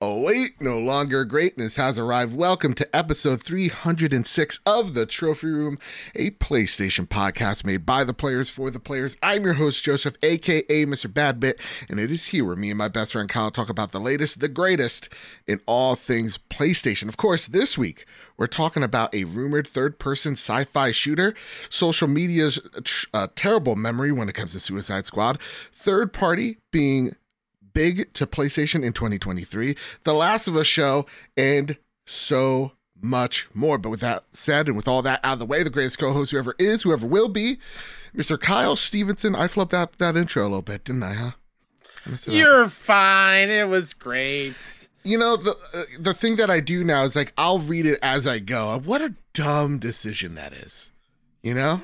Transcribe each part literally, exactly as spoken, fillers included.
Oh wait, no longer greatness has arrived. Welcome to episode three hundred six of The Trophy Room, a PlayStation podcast made by the players for the players. I'm your host, Joseph, aka Mister Badbit, and it is here where me and my best friend Kyle talk about the latest, the greatest in all things PlayStation. Of course, this week, we're talking about a rumored third-person sci-fi shooter, social media's uh, terrible memory when it comes to Suicide Squad, third party being big to PlayStation in twenty twenty-three, The Last of Us show, and so much more. But with that said, and with all that out of the way, the greatest co-host whoever is, whoever will be, Mister Kyle Stevenson. I flubbed that, that intro a little bit, didn't I, huh? You're up. Fine. It was great. You know, the uh, the thing that I do now is like, I'll read it as I go. What a dumb decision that is. You know?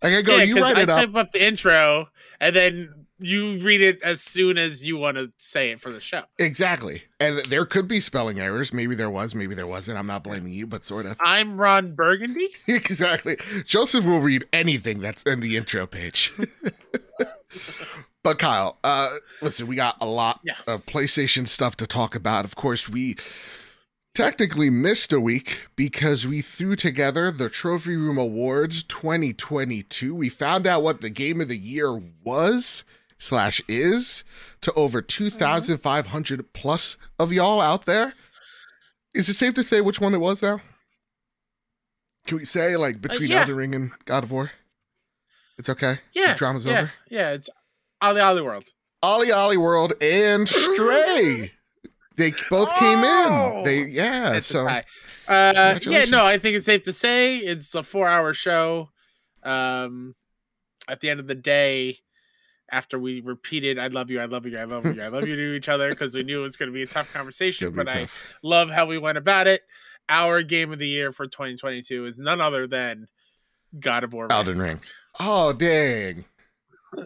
Like I go, yeah, you write I it up. I type up the intro, and then you read it as soon as you want to say it for the show. Exactly. And there could be spelling errors. Maybe there was, maybe there wasn't. I'm not blaming you, but sort of. I'm Ron Burgundy. Exactly. Joseph will read anything that's in the intro page. But Kyle, uh, listen, we got a lot yeah. of PlayStation stuff to talk about. Of course, we technically missed a week because we threw together the Trophy Room Awards twenty twenty-two. We found out what the game of the year was. slash is to over two thousand five hundred plus of y'all out there. Is it safe to say which one it was now? Can we say, like, between uh, yeah. Elden Ring and God of War? It's okay? Yeah. The drama's yeah, over? Yeah, it's Ollie Ollie World. Ollie Ollie World and Stray. They both oh! came in. They Yeah, it's so. Uh, yeah, no, I think it's safe to say it's a four-hour show. Um, at the end of the day, after we repeated, I love you, I love you, I love you, I love you to each other because we knew it was going to be a tough conversation, but tough. I love how we went about it. Our game of the year for twenty twenty-two is none other than God of War. Elden Ring. Ring. Oh, dang.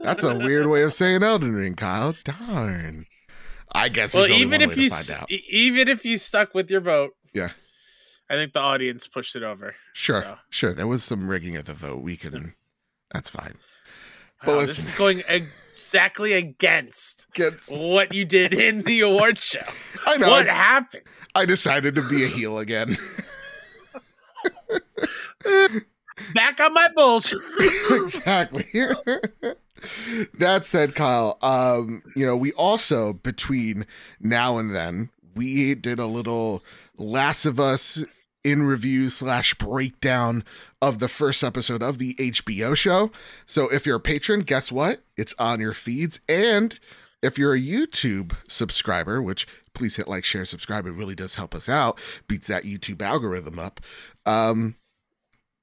That's a weird way of saying Elden Ring, Kyle. Darn. I guess well, there's even only one if way you to find out. Even if you stuck with your vote. Yeah. I think the audience pushed it over. Sure, so. sure. There was some rigging of the vote. We can... That's fine. Wow, this is going exactly against, against what you did in the award show. I know. What I, happened? I decided to be a heel again. Back on my bullshit. Exactly. That said, Kyle, um, you know, we also, between now and then, we did a little Last of Us in review slash breakdown of the first episode of the H B O show. So if you're a patron, guess what? It's on your feeds. And if you're a YouTube subscriber, which please hit like, share, subscribe. It really does help us out. Beats that YouTube algorithm up. Um,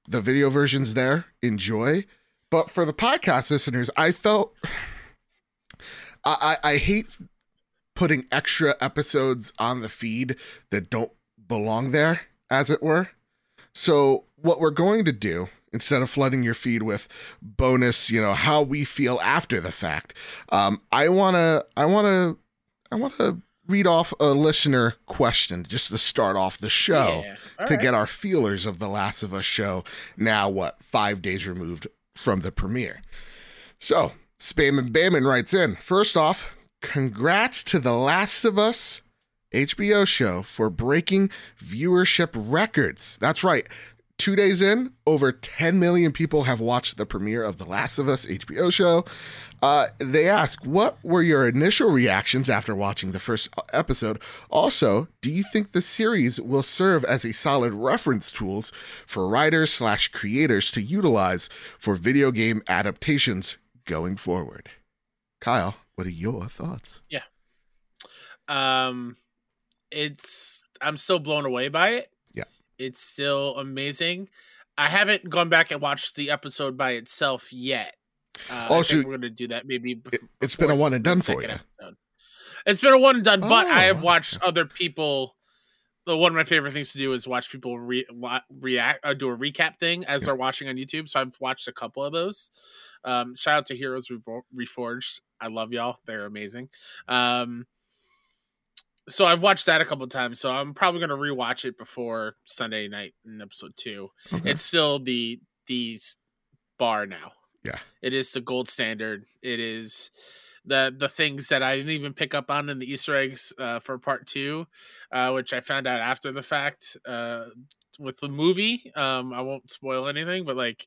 the video version's there. Enjoy. But for the podcast listeners, I felt... I, I, I hate putting extra episodes on the feed that don't belong there, as it were. So what we're going to do, instead of flooding your feed with bonus, you know, how we feel after the fact, um, I wanna, I wanna, I wanna read off a listener question just to start off the show yeah. to right. get our feelers of the Last of Us show. Now, what, five days removed from the premiere? So Spam and Bamman writes in. First off, congrats to the Last of Us H B O show for breaking viewership records. That's right. Two days in, over ten million people have watched the premiere of The Last of Us H B O show. Uh, they ask, what were your initial reactions after watching the first episode? Also, do you think the series will serve as a solid reference tools for writers slash creators to utilize for video game adaptations going forward? Kyle, what are your thoughts? Yeah. Um... It's I'm still blown away by it. Yeah. It's still amazing. I haven't gone back and watched the episode by itself yet. Uh, also, I think we're going to do that maybe. It, it's been a one and done for you. Episode. It's been a one and done, oh. but I have watched other people. One of my favorite things to do is watch people re- react or do a recap thing as yeah. they're watching on YouTube. So I've watched a couple of those. Um, shout out to Heroes Reforged. I love y'all. They're amazing. Um, So I've watched that a couple of times, so I'm probably going to rewatch it before Sunday night in episode two. Okay. It's still the the bar now. Yeah. It is the gold standard. It is the the things that I didn't even pick up on in the Easter eggs uh, for part two, uh, which I found out after the fact uh, with the movie. Um, I won't spoil anything, but like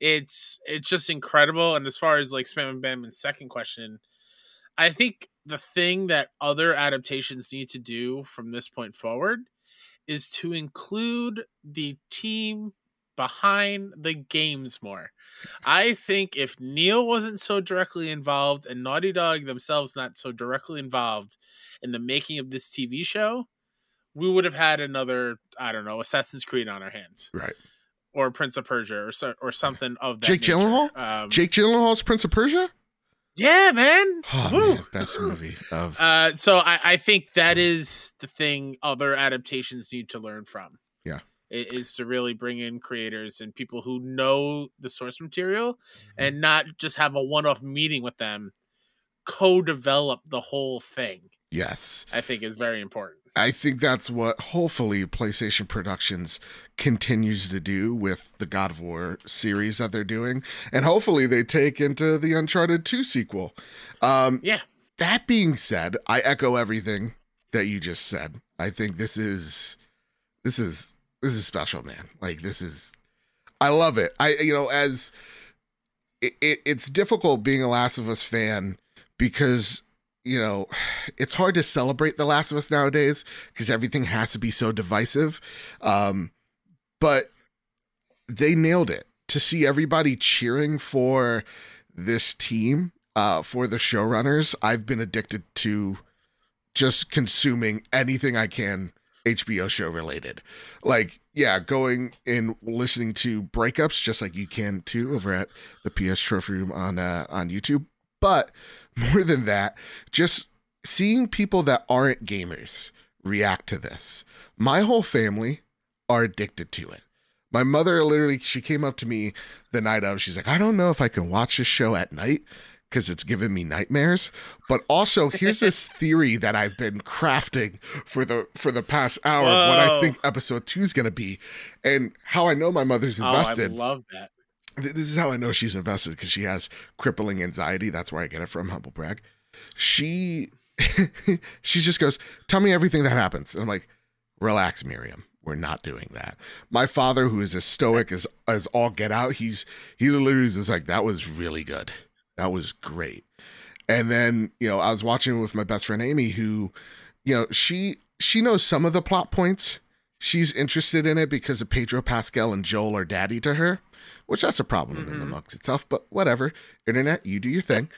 it's it's just incredible. And as far as like Spam and Bamman's second question, I think the thing that other adaptations need to do from this point forward is to include the team behind the games more. I think if Neil wasn't so directly involved and Naughty Dog themselves not so directly involved in the making of this T V show, we would have had another, I don't know, Assassin's Creed on our hands. Right. Or Prince of Persia or so, or something of that Jake nature. Gyllenhaal? Um, Jake Gyllenhaal's Prince of Persia? Yeah, man. Oh, man. Best movie of. Uh, so I, I think that is the thing other adaptations need to learn from. Yeah. Is to really bring in creators and people who know the source material and not just have a one-off meeting with them, co-develop the whole thing. Yes. I think is very important. I think that's what hopefully PlayStation Productions continues to do with the God of War series that they're doing. And hopefully they take into the Uncharted two sequel. Um, yeah. That being said, I echo everything that you just said. I think this is, this is, this is special, man. Like this is, I love it. I, you know, as it, it, it's difficult being a Last of Us fan because, you know, it's hard to celebrate The Last of Us nowadays because everything has to be so divisive. Um, but they nailed it. To see everybody cheering for this team, uh, for the showrunners, I've been addicted to just consuming anything I can H B O show related. Like, yeah, going and listening to breakups, just like you can too over at the P S Trophy Room on uh, on YouTube. But more than that, just seeing people that aren't gamers react to this. My whole family are addicted to it. My mother literally, she came up to me the night of, she's like, I don't know if I can watch this show at night because it's giving me nightmares. But also, here's this theory that I've been crafting for the for the past hour of what I think episode two is going to be and how I know my mother's invested. Oh, I love that. This is how I know she's invested because she has crippling anxiety. That's where I get it from, humble brag. She, she just goes, tell me everything that happens. And I'm like, relax, Miriam. We're not doing that. My father, who is as stoic as, as all get out, he's, he literally is like, that was really good. That was great. And then, you know, I was watching with my best friend, Amy, who, you know, she, she knows some of the plot points. She's interested in it because of Pedro Pascal and Joel are daddy to her. Which that's a problem mm-hmm. in amongst itself, but whatever. Internet, you do your thing.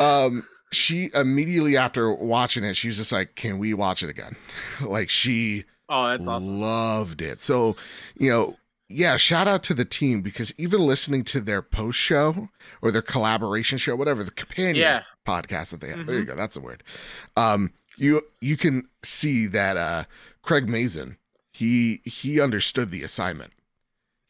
Um, she immediately after watching it, she was just like, "Can we watch it again?" Like she, oh, that's awesome. Loved it. So, you know, yeah. Shout out to the team because even listening to their post show or their collaboration show, whatever the companion yeah. podcast that they have. Mm-hmm. There you go. That's the word. Um, you you can see that uh, Craig Mazin he he understood the assignment.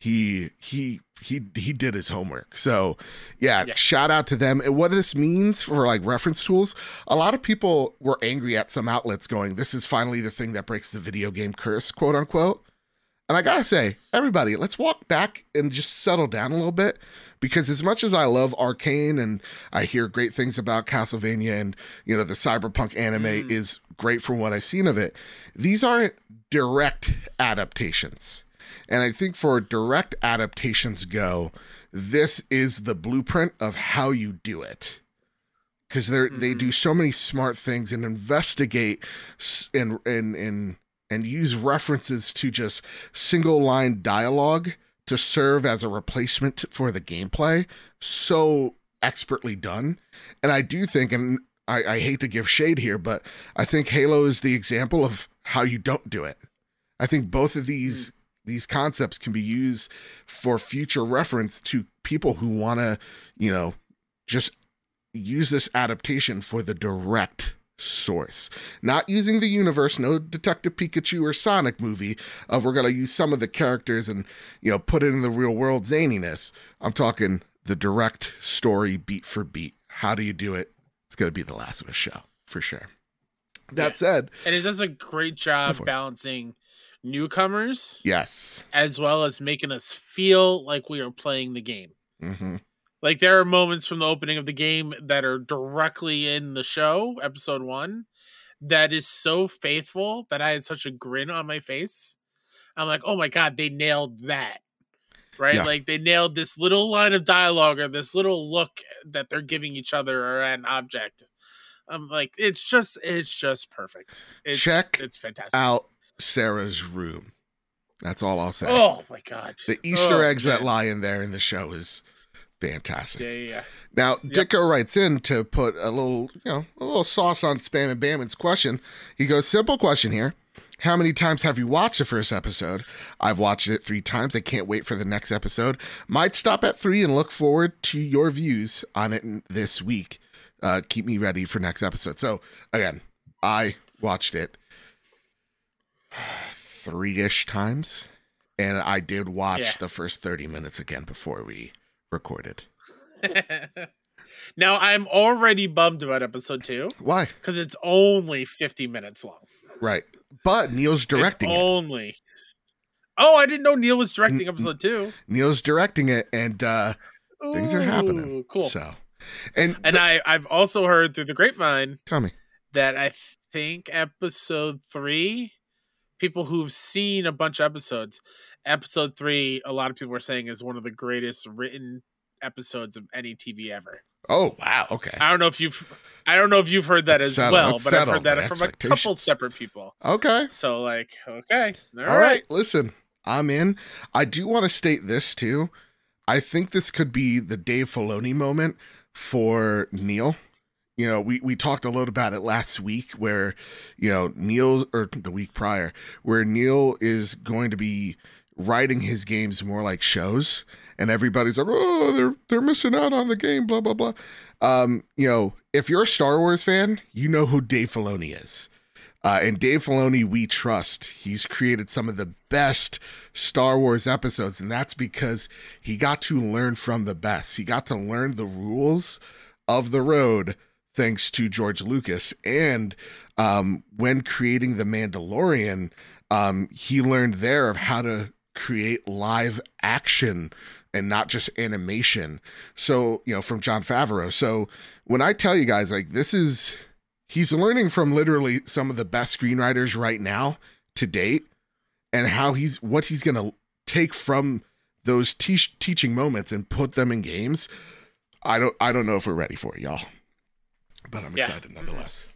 He, he, he, he did his homework. So yeah, yeah, shout out to them. And what this means for like reference tools, a lot of people were angry at some outlets going, this is finally the thing that breaks the video game curse, quote unquote. And I gotta say, everybody, let's walk back and just settle down a little bit because as much as I love Arcane and I hear great things about Castlevania and, you know, the cyberpunk anime mm. is great from what I've seen of it. These aren't direct adaptations. And I think for direct adaptations go, this is the blueprint of how you do it. Because they mm-hmm. they do so many smart things and investigate and, and, and, and use references to just single line dialogue to serve as a replacement for the gameplay. So expertly done. And I do think, and I, I hate to give shade here, but I think Halo is the example of how you don't do it. I think both of these... Mm. These concepts can be used for future reference to people who want to, you know, just use this adaptation for the direct source. Not using the universe, no Detective Pikachu or Sonic movie of we're going to use some of the characters and, you know, put it in the real world zaniness. I'm talking the direct story beat for beat. How do you do it? It's going to be The Last of Us show for sure. That yeah. said. And it does a great job balancing newcomers yes as well as making us feel like we are playing the game mm-hmm. Like, there are moments from the opening of the game that are directly in the show, episode one, that is so faithful that I had such a grin on my face. I'm like, oh my God, they nailed that. Right? Yeah. Like, they nailed this little line of dialogue or this little look that they're giving each other or an object. I'm like, it's just, it's just perfect. It's, Check it's fantastic. out Sarah's room. That's all I'll say. Oh my God. The Easter oh, eggs man. that lie in there in the show is fantastic. Yeah, yeah, yeah. Now, Dicko yep. writes in to put a little, you know, a little sauce on Spam and Bamman's question. He goes, simple question here. How many times have you watched the first episode? I've watched it three times. I can't wait for the next episode. Might stop at three and look forward to your views on it this week. Uh, keep me ready for next episode. So, again, I watched it three-ish times, and I did watch yeah. the first thirty minutes again before we recorded. Now, I'm already bummed about episode two. Why? Because it's only fifty minutes long. Right. But Neil's directing it's only. it. Oh, I didn't know Neil was directing N- episode two. Neil's directing it, and uh, Ooh, things are happening. Cool. So, and and the- I, I've also heard through the grapevine Tell me. that I think episode three, people who've seen a bunch of episodes, episode three, a lot of people are saying is one of the greatest written episodes of any T V ever. Oh wow! Okay, I don't know if you've, I don't know if you've heard that Let's as settle. well, Let's but settle. I've heard that from a couple separate people. Okay, so like, okay, all, all right. right. Listen, I'm in. I do want to state this too. I think this could be the Dave Filoni moment for Neil. You know, we we talked a lot about it last week, where you know Neil, or the week prior, where Neil is going to be writing his games more like shows. And everybody's like, oh, they're they're missing out on the game, blah, blah, blah. Um, you know, if you're a Star Wars fan, you know who Dave Filoni is. Uh, and Dave Filoni, we trust. He's created some of the best Star Wars episodes. And that's because he got to learn from the best. He got to learn the rules of the road thanks to George Lucas. And um, when creating The Mandalorian, um, he learned there of how to create live action and not just animation. So, you know, from Jon Favreau. So when I tell you guys, like, this is, he's learning from literally some of the best screenwriters right now to date, and how he's, what he's going to take from those te- teaching moments and put them in games. I don't, I don't know if we're ready for it, y'all, but I'm yeah. excited nonetheless.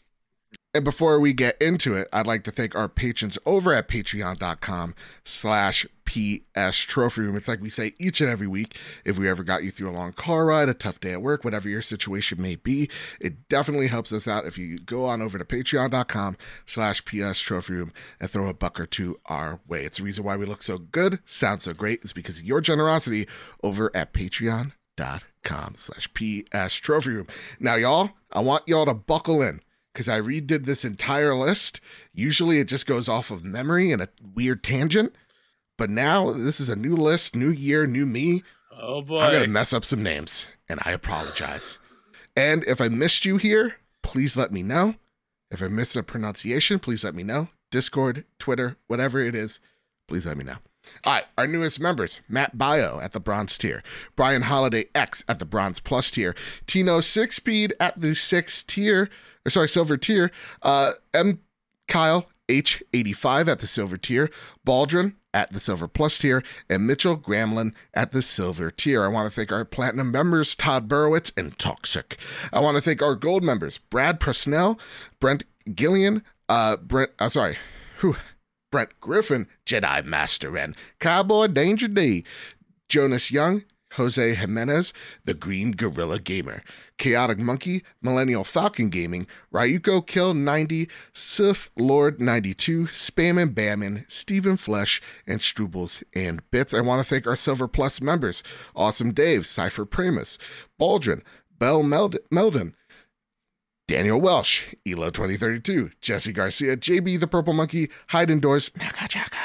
And before we get into it, I'd like to thank our patrons over at patreon.com slash PS Trophy Room. It's like we say each and every week, if we ever got you through a long car ride, a tough day at work, whatever your situation may be, it definitely helps us out if you go on over to patreon.com slash PS Trophy Room and throw a buck or two our way. It's the reason why we look so good, sound so great. It's because of your generosity over at patreon.com slash PS Trophy Room. Now, y'all, I want y'all to buckle in, because I redid this entire list. Usually it just goes off of memory and a weird tangent. But now this is a new list, new year, new me. Oh, boy. I'm going to mess up some names, and I apologize. And if I missed you here, please let me know. If I missed a pronunciation, please let me know. Discord, Twitter, whatever it is, please let me know. All right, our newest members, Matt Bio at the bronze tier, Brian Holiday X at the bronze plus tier, Tino Sixspeed at the sixth tier, or sorry, silver tier, uh, M. Kyle H eighty-five at the silver tier, Baldrin at the silver plus tier, and Mitchell Gramlin at the silver tier. I want to thank our platinum members, Todd Burowitz and Toxic. I want to thank our gold members, Brad Presnell, Brent Gillian, uh, Brent, I'm sorry, whew, Brent Griffin, Jedi Master Ren, Cowboy Danger D, Jonas Young, Jose Jimenez, The Green Gorilla Gamer, Chaotic Monkey, Millennial Falcon Gaming, Ryuko Kill ninety, Sif Lord ninety-two, Spam and Bamman, Stephen Flesh, and Strubles and Bits. I want to thank our Silver Plus members, Awesome Dave, Cypher Primus, Baldrin, Bell Meld- Meldon, Daniel Welsh, Elo twenty thirty-two, Jesse Garcia, J B the Purple Monkey, Hide Indoors, Naka Chaka,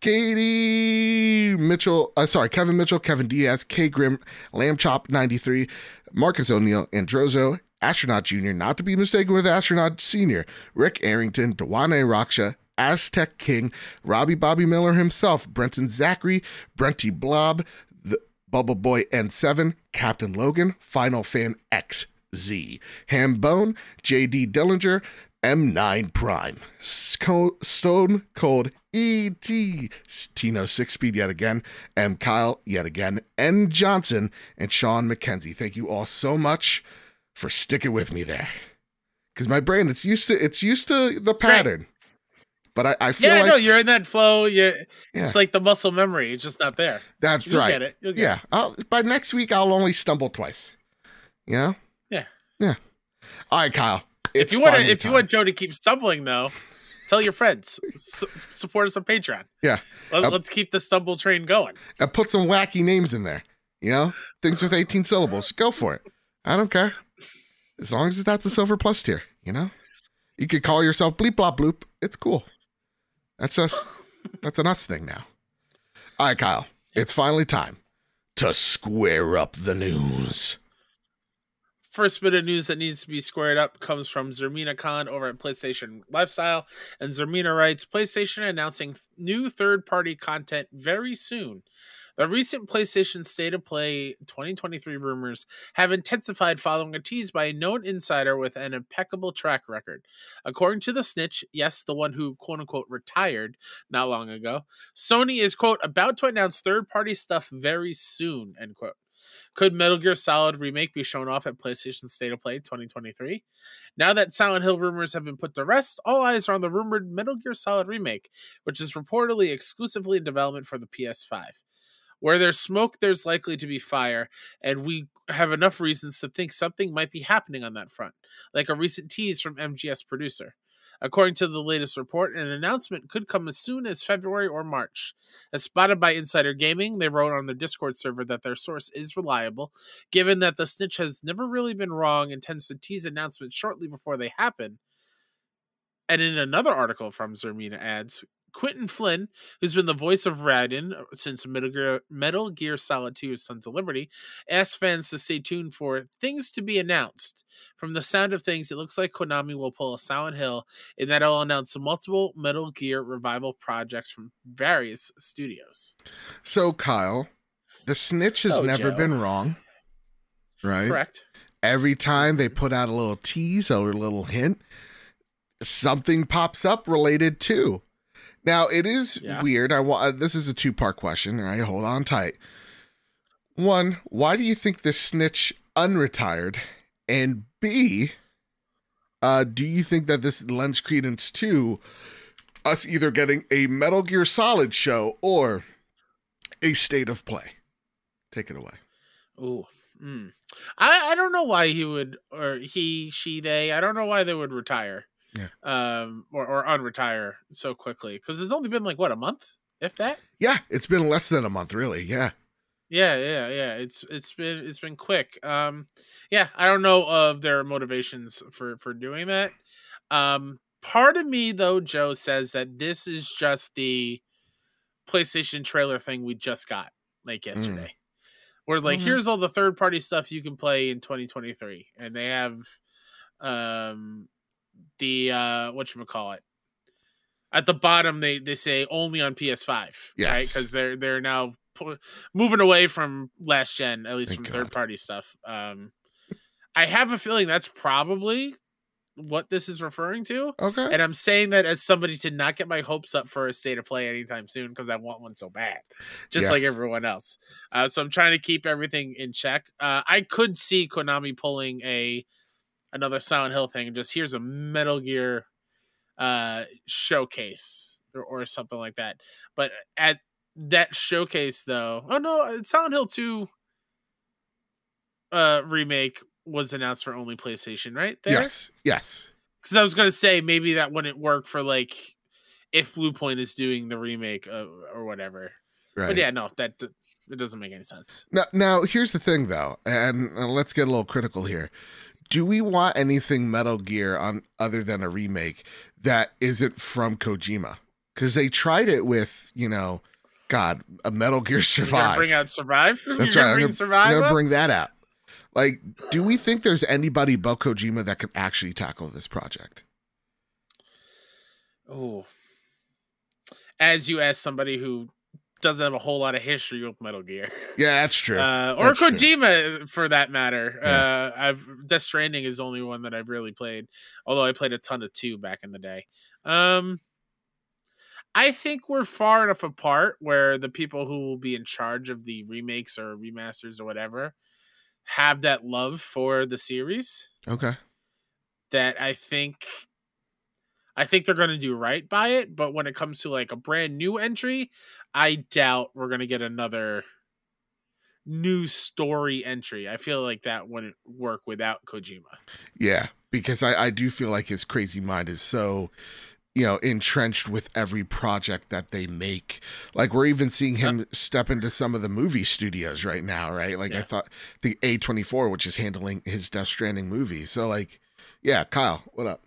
Katie Mitchell, uh, sorry, Kevin Mitchell, Kevin Diaz, K. Grimm, Lamb Chop ninety-three, Marcus O'Neill, Androzo, Astronaut Junior, not to be mistaken with Astronaut Senior, Rick Arrington, Dewane Raksha, Aztec King, Robbie Bobby Miller himself, Brenton Zachary, Brenty Blob, the Bubble Boy N seven, Captain Logan, Final Fan X Z, Hambone, J D Dillinger, M nine Prime, Stone Cold E T, Tino Six Speed yet again, M Kyle yet again, N Johnson, and Sean McKenzie. Thank you all so much for sticking with me there, because my brain it's used to it's used to the pattern. Right. But I, I feel yeah, like... Yeah, no, you're in that flow. You're, yeah. It's like the muscle memory. It's just not there. That's You'll right. Get it. You'll get yeah. it. I'll, by next week, I'll only stumble twice. You know? Yeah. Yeah. All right, Kyle. It's if you want, if you want Joe to keep stumbling, though, tell your friends. Su- support us on Patreon. Yeah. Let, uh, let's keep the stumble train going. And put some wacky names in there. You know? Things with eighteen syllables. Go for it. I don't care. As long as it's not the silver plus tier. You know? You could call yourself bleep, blop, bloop. It's cool. That's us. That's an us thing now. All right, Kyle. It's finally time to square up the news. First bit of news that needs to be squared up comes from Zermina Khan over at PlayStation Lifestyle. And Zermina writes, PlayStation announcing new third-party content very soon. The recent PlayStation State of Play twenty twenty-three rumors have intensified following a tease by a known insider with an impeccable track record. According to the snitch, yes, the one who, quote-unquote, retired not long ago, Sony is, quote, about to announce third-party stuff very soon, end quote. Could Metal Gear Solid Remake be shown off at PlayStation State of Play twenty twenty-three? Now that Silent Hill rumors have been put to rest, all eyes are on the rumored Metal Gear Solid Remake, which is reportedly exclusively in development for the P S five. Where there's smoke, there's likely to be fire, and we have enough reasons to think something might be happening on that front, like a recent tease from M G S producer. According to the latest report, an announcement could come as soon as February or March. As spotted by Insider Gaming, they wrote on their Discord server that their source is reliable, given that the snitch has never really been wrong and tends to tease announcements shortly before they happen. And in another article from Zermina adds, Quentin Flynn, who's been the voice of Raiden since Metal Gear, Metal Gear Solid two Sons of Liberty, asked fans to stay tuned for things to be announced. From the sound of things, it looks like Konami will pull a Silent Hill and that it'll announce multiple Metal Gear revival projects from various studios. So, Kyle, the snitch has so, never Joe. been wrong, right? Correct. Every time they put out a little tease or a little hint, something pops up related to. Now, it is yeah. weird. I wa- This is a two-part question. All right, hold on tight. One, why do you think this snitch unretired? And B, uh, do you think that this lends credence to us either getting a Metal Gear Solid show or a State of Play? Take it away. Ooh. Mm. I, I don't know why he would, or he, she, they, I don't know why they would retire. Yeah. Um, or, or unretire so quickly, because it's only been like what, a month, if that. Yeah, it's been less than a month, really. Yeah, yeah, yeah, yeah. It's it's been it's been quick. Um, yeah, I don't know of their motivations for for doing that. Um, part of me though, Joe, says that this is just the PlayStation trailer thing we just got like yesterday, mm. where like mm-hmm. here's all the third party stuff you can play in twenty twenty-three, and they have, um. the uh whatchamacallit at the bottom they they say only on P S five, yes, right? Because they're they're now po- moving away from last gen, at least Thank from God. third-party stuff. um I have a feeling that's probably what this is referring to. Okay, and I'm saying that as somebody to not get my hopes up for a State of Play anytime soon, because I want one so bad, just yeah. like everyone else. Uh so I'm trying to keep everything in check. uh I could see Konami pulling a another Silent Hill thing, just here's a Metal Gear uh showcase or, or something like that. But at that showcase though, oh no, Silent Hill two uh remake was announced for only PlayStation, right? There? Yes, yes. Because I was gonna say maybe that wouldn't work for like if Blue Point is doing the remake of, or whatever. Right. But yeah, no, that it doesn't make any sense. Now, now here's the thing though, and let's get a little critical here. Do we want anything Metal Gear on other than a remake that isn't from Kojima? Because they tried it with, you know, God, a Metal Gear Survive. Bring out Survive. That's right. Bring Survive. I'm gonna bring that out. Like, do we think there's anybody but Kojima that could actually tackle this project? Oh, as you ask somebody who doesn't have a whole lot of history with Metal Gear. Yeah, that's true. Uh, or that's Kojima, true. for that matter. Yeah. Uh, I've Death Stranding is the only one that I've really played, although I played a ton of two back in the day. Um, I think we're far enough apart where the people who will be in charge of the remakes or remasters or whatever have that love for the series. Okay. That I think... I think they're going to do right by it, but when it comes to like a brand new entry, I doubt we're going to get another new story entry. I feel like that wouldn't work without Kojima. Yeah, because I, I do feel like his crazy mind is so, you know, entrenched with every project that they make. Like we're even seeing him yep. step into some of the movie studios right now, right? Like yeah. I thought the A twenty-four, which is handling his Death Stranding movie. So like, yeah, Kyle, what up?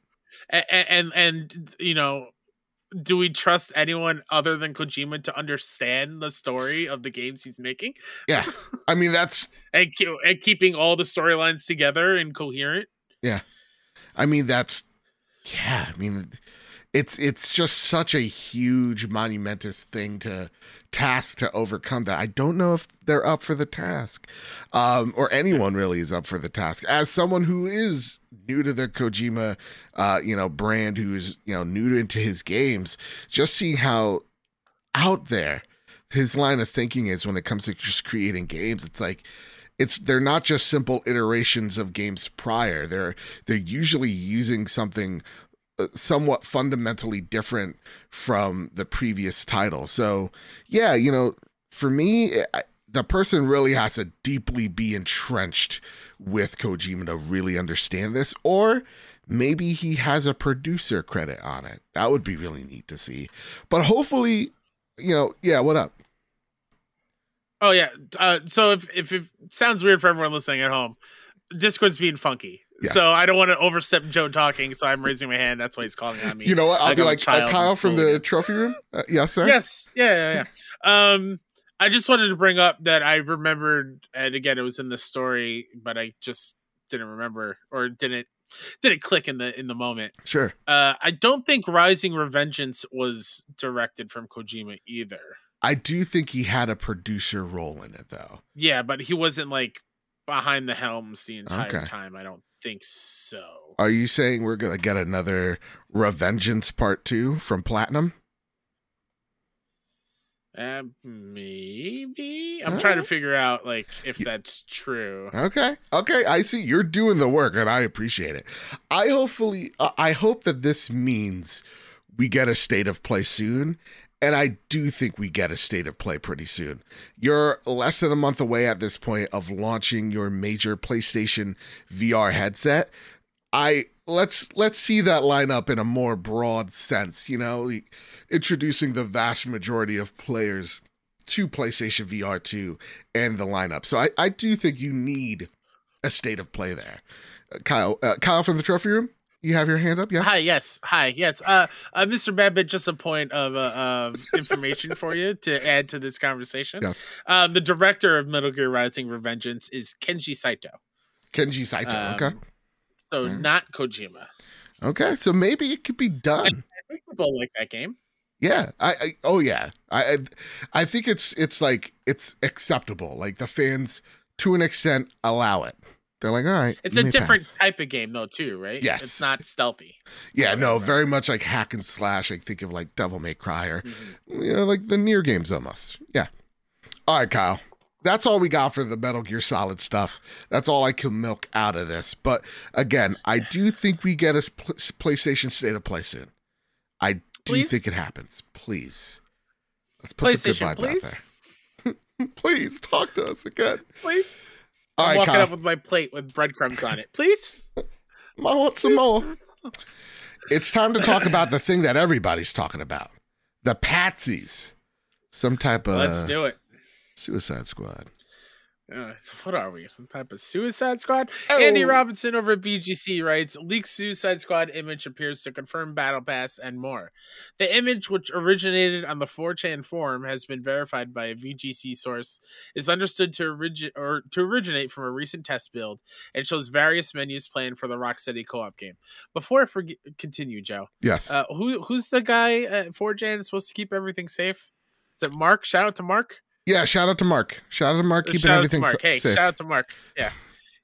And, and and you know, do we trust anyone other than Kojima to understand the story of the games he's making? Yeah, I mean that's and, and keeping all the storylines together and coherent. Yeah, I mean that's yeah. I mean it's it's just such a huge, monumentous thing to task to overcome that I don't know if they're up for the task, um, or anyone really is up for the task. As someone who is new to the Kojima, uh, you know, brand, who is, you know, new into his games, just seeing how out there his line of thinking is when it comes to just creating games. It's like, it's, they're not just simple iterations of games prior. They're, they're usually using something somewhat fundamentally different from the previous title. So yeah, you know, for me, I, the person really has to deeply be entrenched with Kojima to really understand this, or maybe he has a producer credit on it. That would be really neat to see, but hopefully, you know, yeah. What up? Oh yeah. Uh, so if, if it sounds weird for everyone listening at home, Discord's being funky. Yes. So I don't want to overstep Joe talking, so I'm raising my hand. That's why he's calling on me. You know what? I'll like be like, uh, Kyle from the it. Trophy Room? Uh, yes, sir? Yes. Yeah, yeah, yeah. um, I just wanted to bring up that I remembered, and again, it was in the story, but I just didn't remember or didn't didn't click in the in the moment. Sure. Uh, I don't think Rising Revengeance was directed from Kojima either. I do think he had a producer role in it, though. Yeah, but he wasn't like behind the helms the entire okay. time, I don't think so. Are you saying we're gonna get another Revengeance Part Two from Platinum? Uh, maybe. I'm All trying right. to figure out like if yeah. that's true. Okay, okay. I see you're doing the work, and I appreciate it. I hopefully, uh, I hope that this means we get a State of Play soon. And I do think we get a State of Play pretty soon. You're less than a month away at this point of launching your major PlayStation V R headset. I let's let's see that line up in a more broad sense, you know, introducing the vast majority of players to PlayStation V R two and the lineup. So I, I do think you need a State of Play there. Uh, Kyle, uh, Kyle from the Trophy Room. You have your hand up, yes? Hi, yes. Hi, yes. Uh, uh, Mister Badbit, just a point of uh, uh, information for you to add to this conversation. Yes. Uh, the director of Metal Gear Rising Revengeance is Kenji Saito. Kenji Saito, um, okay. So right. not Kojima. Okay, so maybe it could be done. I think people like that game. Yeah. I, I oh yeah. I, I I think it's it's like it's acceptable. Like the fans to an extent allow it. They're like, all right. It's a different pass. type of game, though, too, right? Yes. It's not stealthy. Yeah, no, right. very much like hack and slash. I think of like Devil May Cry or, mm-hmm. you know, like the Nier games almost. Yeah. All right, Kyle. That's all we got for the Metal Gear Solid stuff. That's all I can milk out of this. But again, I do think we get a PlayStation State of Play soon. I do please? think it happens. Please. Let's put the good vibe please? out there. Please talk to us again. Please. I'm All right, walking Kyle. up with my plate with breadcrumbs on it. Please? I want Please. some more. It's time to talk about the thing that everybody's talking about. The patsies. Some type of... Let's do it. Suicide Squad. Uh, what are we? Some type of Suicide Squad? Oh. Andy Robinson over at B G C writes, leaked Suicide Squad image appears to confirm Battle Pass and more. The image, which originated on the four chan forum, has been verified by a V G C source, is understood to, origi- or to originate from a recent test build and shows various menus planned for the Rocksteady co-op game. Before I forget, continue, Joe. Yes. Uh, who Who's the guy at four chan supposed to keep everything safe? Is it Mark? Shout out to Mark. Yeah, shout out to Mark. Shout out to Mark. Keeping everything safe. Hey, shout out to Mark. Yeah.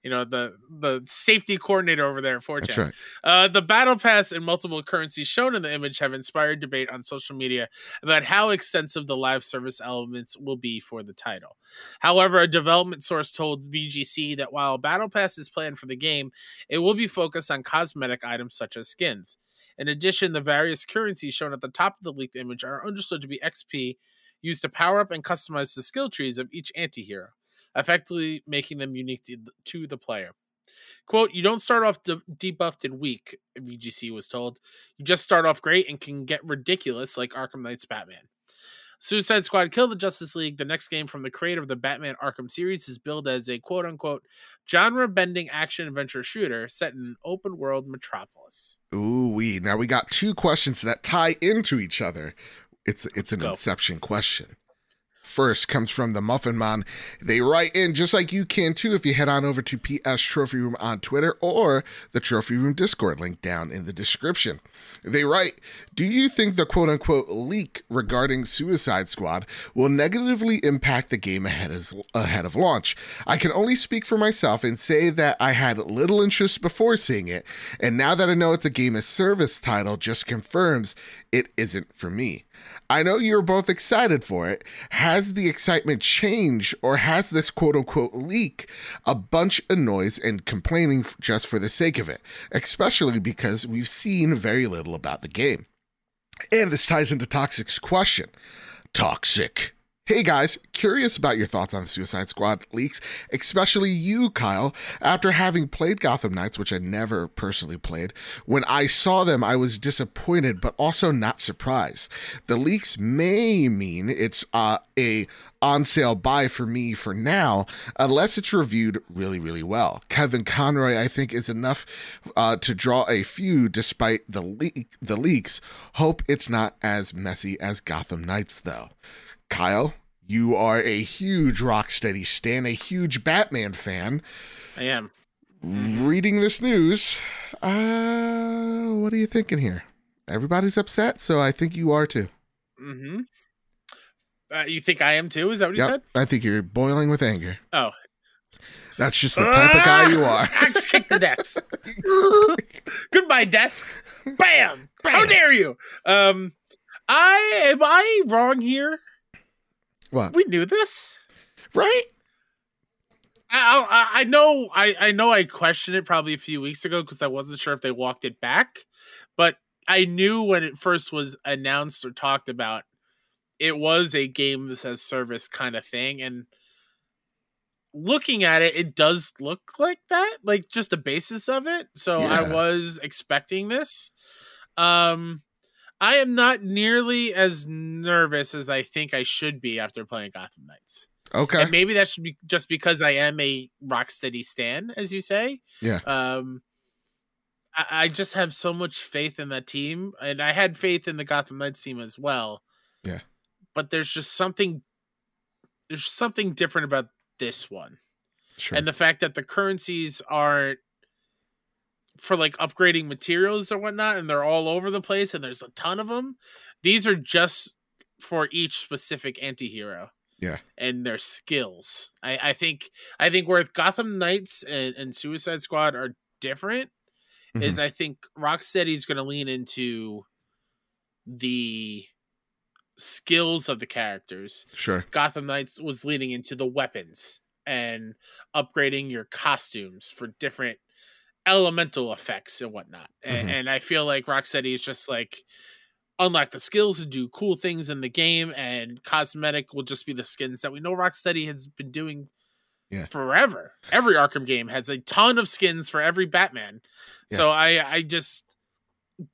You know, the the safety coordinator over there at four chan. That's right. Uh, the battle pass and multiple currencies shown in the image have inspired debate on social media about how extensive the live service elements will be for the title. However, a development source told V G C that while battle pass is planned for the game, it will be focused on cosmetic items such as skins. In addition, the various currencies shown at the top of the leaked image are understood to be X P used to power up and customize the skill trees of each antihero, effectively making them unique to, to the player. Quote, "You don't start off de- debuffed and weak," V G C was told. "You just start off great and can get ridiculous like Arkham Knight's Batman. Suicide Squad Kill the Justice League, the next game from the creator of the Batman Arkham series, is billed as a quote-unquote genre-bending action-adventure shooter set in an open-world metropolis." Ooh-wee. Now we got two questions that tie into each other. It's, it's an go. Inception question. First comes from the Muffin Man. They write in just like you can too if you head on over to P S Trophy Room on Twitter or the Trophy Room Discord link down in the description. They write, "Do you think the quote unquote leak regarding Suicide Squad will negatively impact the game ahead as, ahead of launch? I can only speak for myself and say that I had little interest before seeing it, and now that I know it's a game as service title, just confirms it isn't for me. I know you're both excited for it. Has the excitement changed, or has this quote-unquote leak a bunch of noise and complaining just for the sake of it, especially because we've seen very little about the game?" And this ties into Toxic's question. Toxic. "Hey guys, curious about your thoughts on the Suicide Squad leaks, especially you, Kyle. After having played Gotham Knights, which I never personally played, when I saw them, I was disappointed, but also not surprised. The leaks may mean it's uh, a on-sale buy for me for now, unless it's reviewed really, really well. Kevin Conroy, I think, is enough uh, to draw a few despite the, le- the leaks. Hope it's not as messy as Gotham Knights, though." Kyle, you are a huge Rocksteady stan, a huge Batman fan. I am. Reading this news, uh, what are you thinking here? Everybody's upset, so I think you are too. Mm-hmm. Uh, you think I am too? Is that what yep. you said? I think you're boiling with anger. Oh. That's just the type uh, of guy you are. Axe kick the desk. Goodbye, desk. Bam! Bam! How dare you? Um, I am I wrong here? What? We knew this, right? I I, I know I, I know I questioned it probably a few weeks ago because I wasn't sure if they walked it back, but I knew when it first was announced or talked about, it was a game as service kind of thing. And looking at it, it does look like that, like just the basis of it. So yeah. I was expecting this. Um. I am not nearly as nervous as I think I should be after playing Gotham Knights. Okay. And maybe that should be just because I am a Rocksteady stan, as you say. Yeah. Um, I, I just have so much faith in that team. And I had faith in the Gotham Knights team as well. Yeah. But there's just something, there's something different about this one. Sure. And the fact that the currencies aren't for like upgrading materials or whatnot, and they're all over the place, and there's a ton of them. These are just for each specific anti-hero. Yeah. And their skills. I, I think I think where Gotham Knights and, and Suicide Squad are different mm-hmm. is I think Rocksteady's gonna lean into the skills of the characters. Sure. Gotham Knights was leaning into the weapons and upgrading your costumes for different elemental effects and whatnot. And, mm-hmm. and I feel like Rocksteady is just like unlock the skills and do cool things in the game, and cosmetic will just be the skins that we know Rocksteady has been doing yeah. forever. Every Arkham game has a ton of skins for every Batman. Yeah. So I, I just,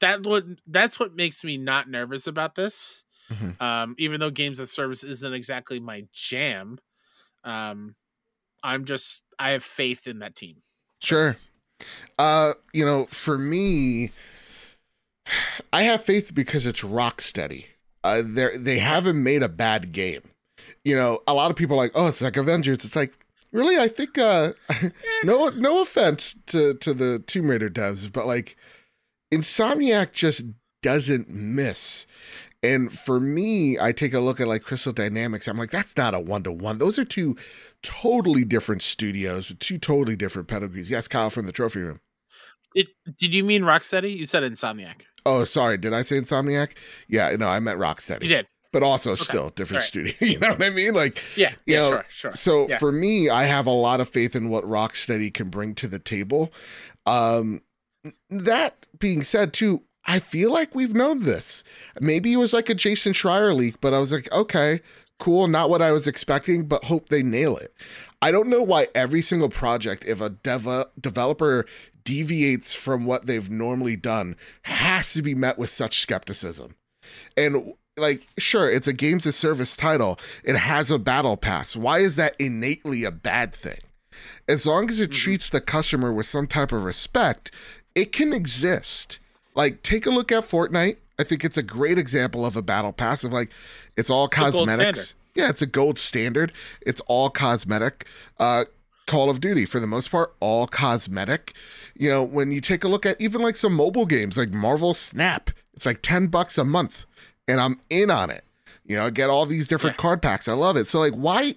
that what that's what makes me not nervous about this. Mm-hmm. Um, even though games as service isn't exactly my jam. Um, I'm just, I have faith in that team. Sure. That's, Uh, you know, for me, I have faith because it's Rocksteady. Uh, they they haven't made a bad game. You know, a lot of people are like, oh, it's like Avengers. It's like, really? I think uh, no no offense to, to the Tomb Raider devs, but like Insomniac just doesn't miss. And for me, I take a look at like Crystal Dynamics. I'm like, that's not a one-to-one. Those are two totally different studios with two totally different pedigrees. Yes, Kyle from the Trophy Room. It, did you mean Rocksteady? You said Insomniac. Oh, sorry. Did I say Insomniac? Yeah, no, I meant Rocksteady. You did. But also okay. Still different right. studio. You know what I mean? Like, yeah, you yeah know, sure, sure. So yeah. for me, I have a lot of faith in what Rocksteady can bring to the table. Um, that being said, too, I feel like we've known this. Maybe it was like a Jason Schreier leak, but I was like, okay, cool. Not what I was expecting, but hope they nail it. I don't know why every single project, if a dev- developer deviates from what they've normally done, has to be met with such skepticism. And like, sure, it's a games of service title. It has a battle pass. Why is that innately a bad thing? As long as it mm-hmm. treats the customer with some type of respect, it can exist. Like, take a look at Fortnite. I think it's a great example of a battle pass of like, it's all it's cosmetics. Yeah, it's a gold standard. It's all cosmetic. Uh, Call of Duty, for the most part, all cosmetic. You know, when you take a look at even like some mobile games like Marvel Snap, it's like ten bucks a month. And I'm in on it. You know, I get all these different yeah. card packs. I love it. So like, why,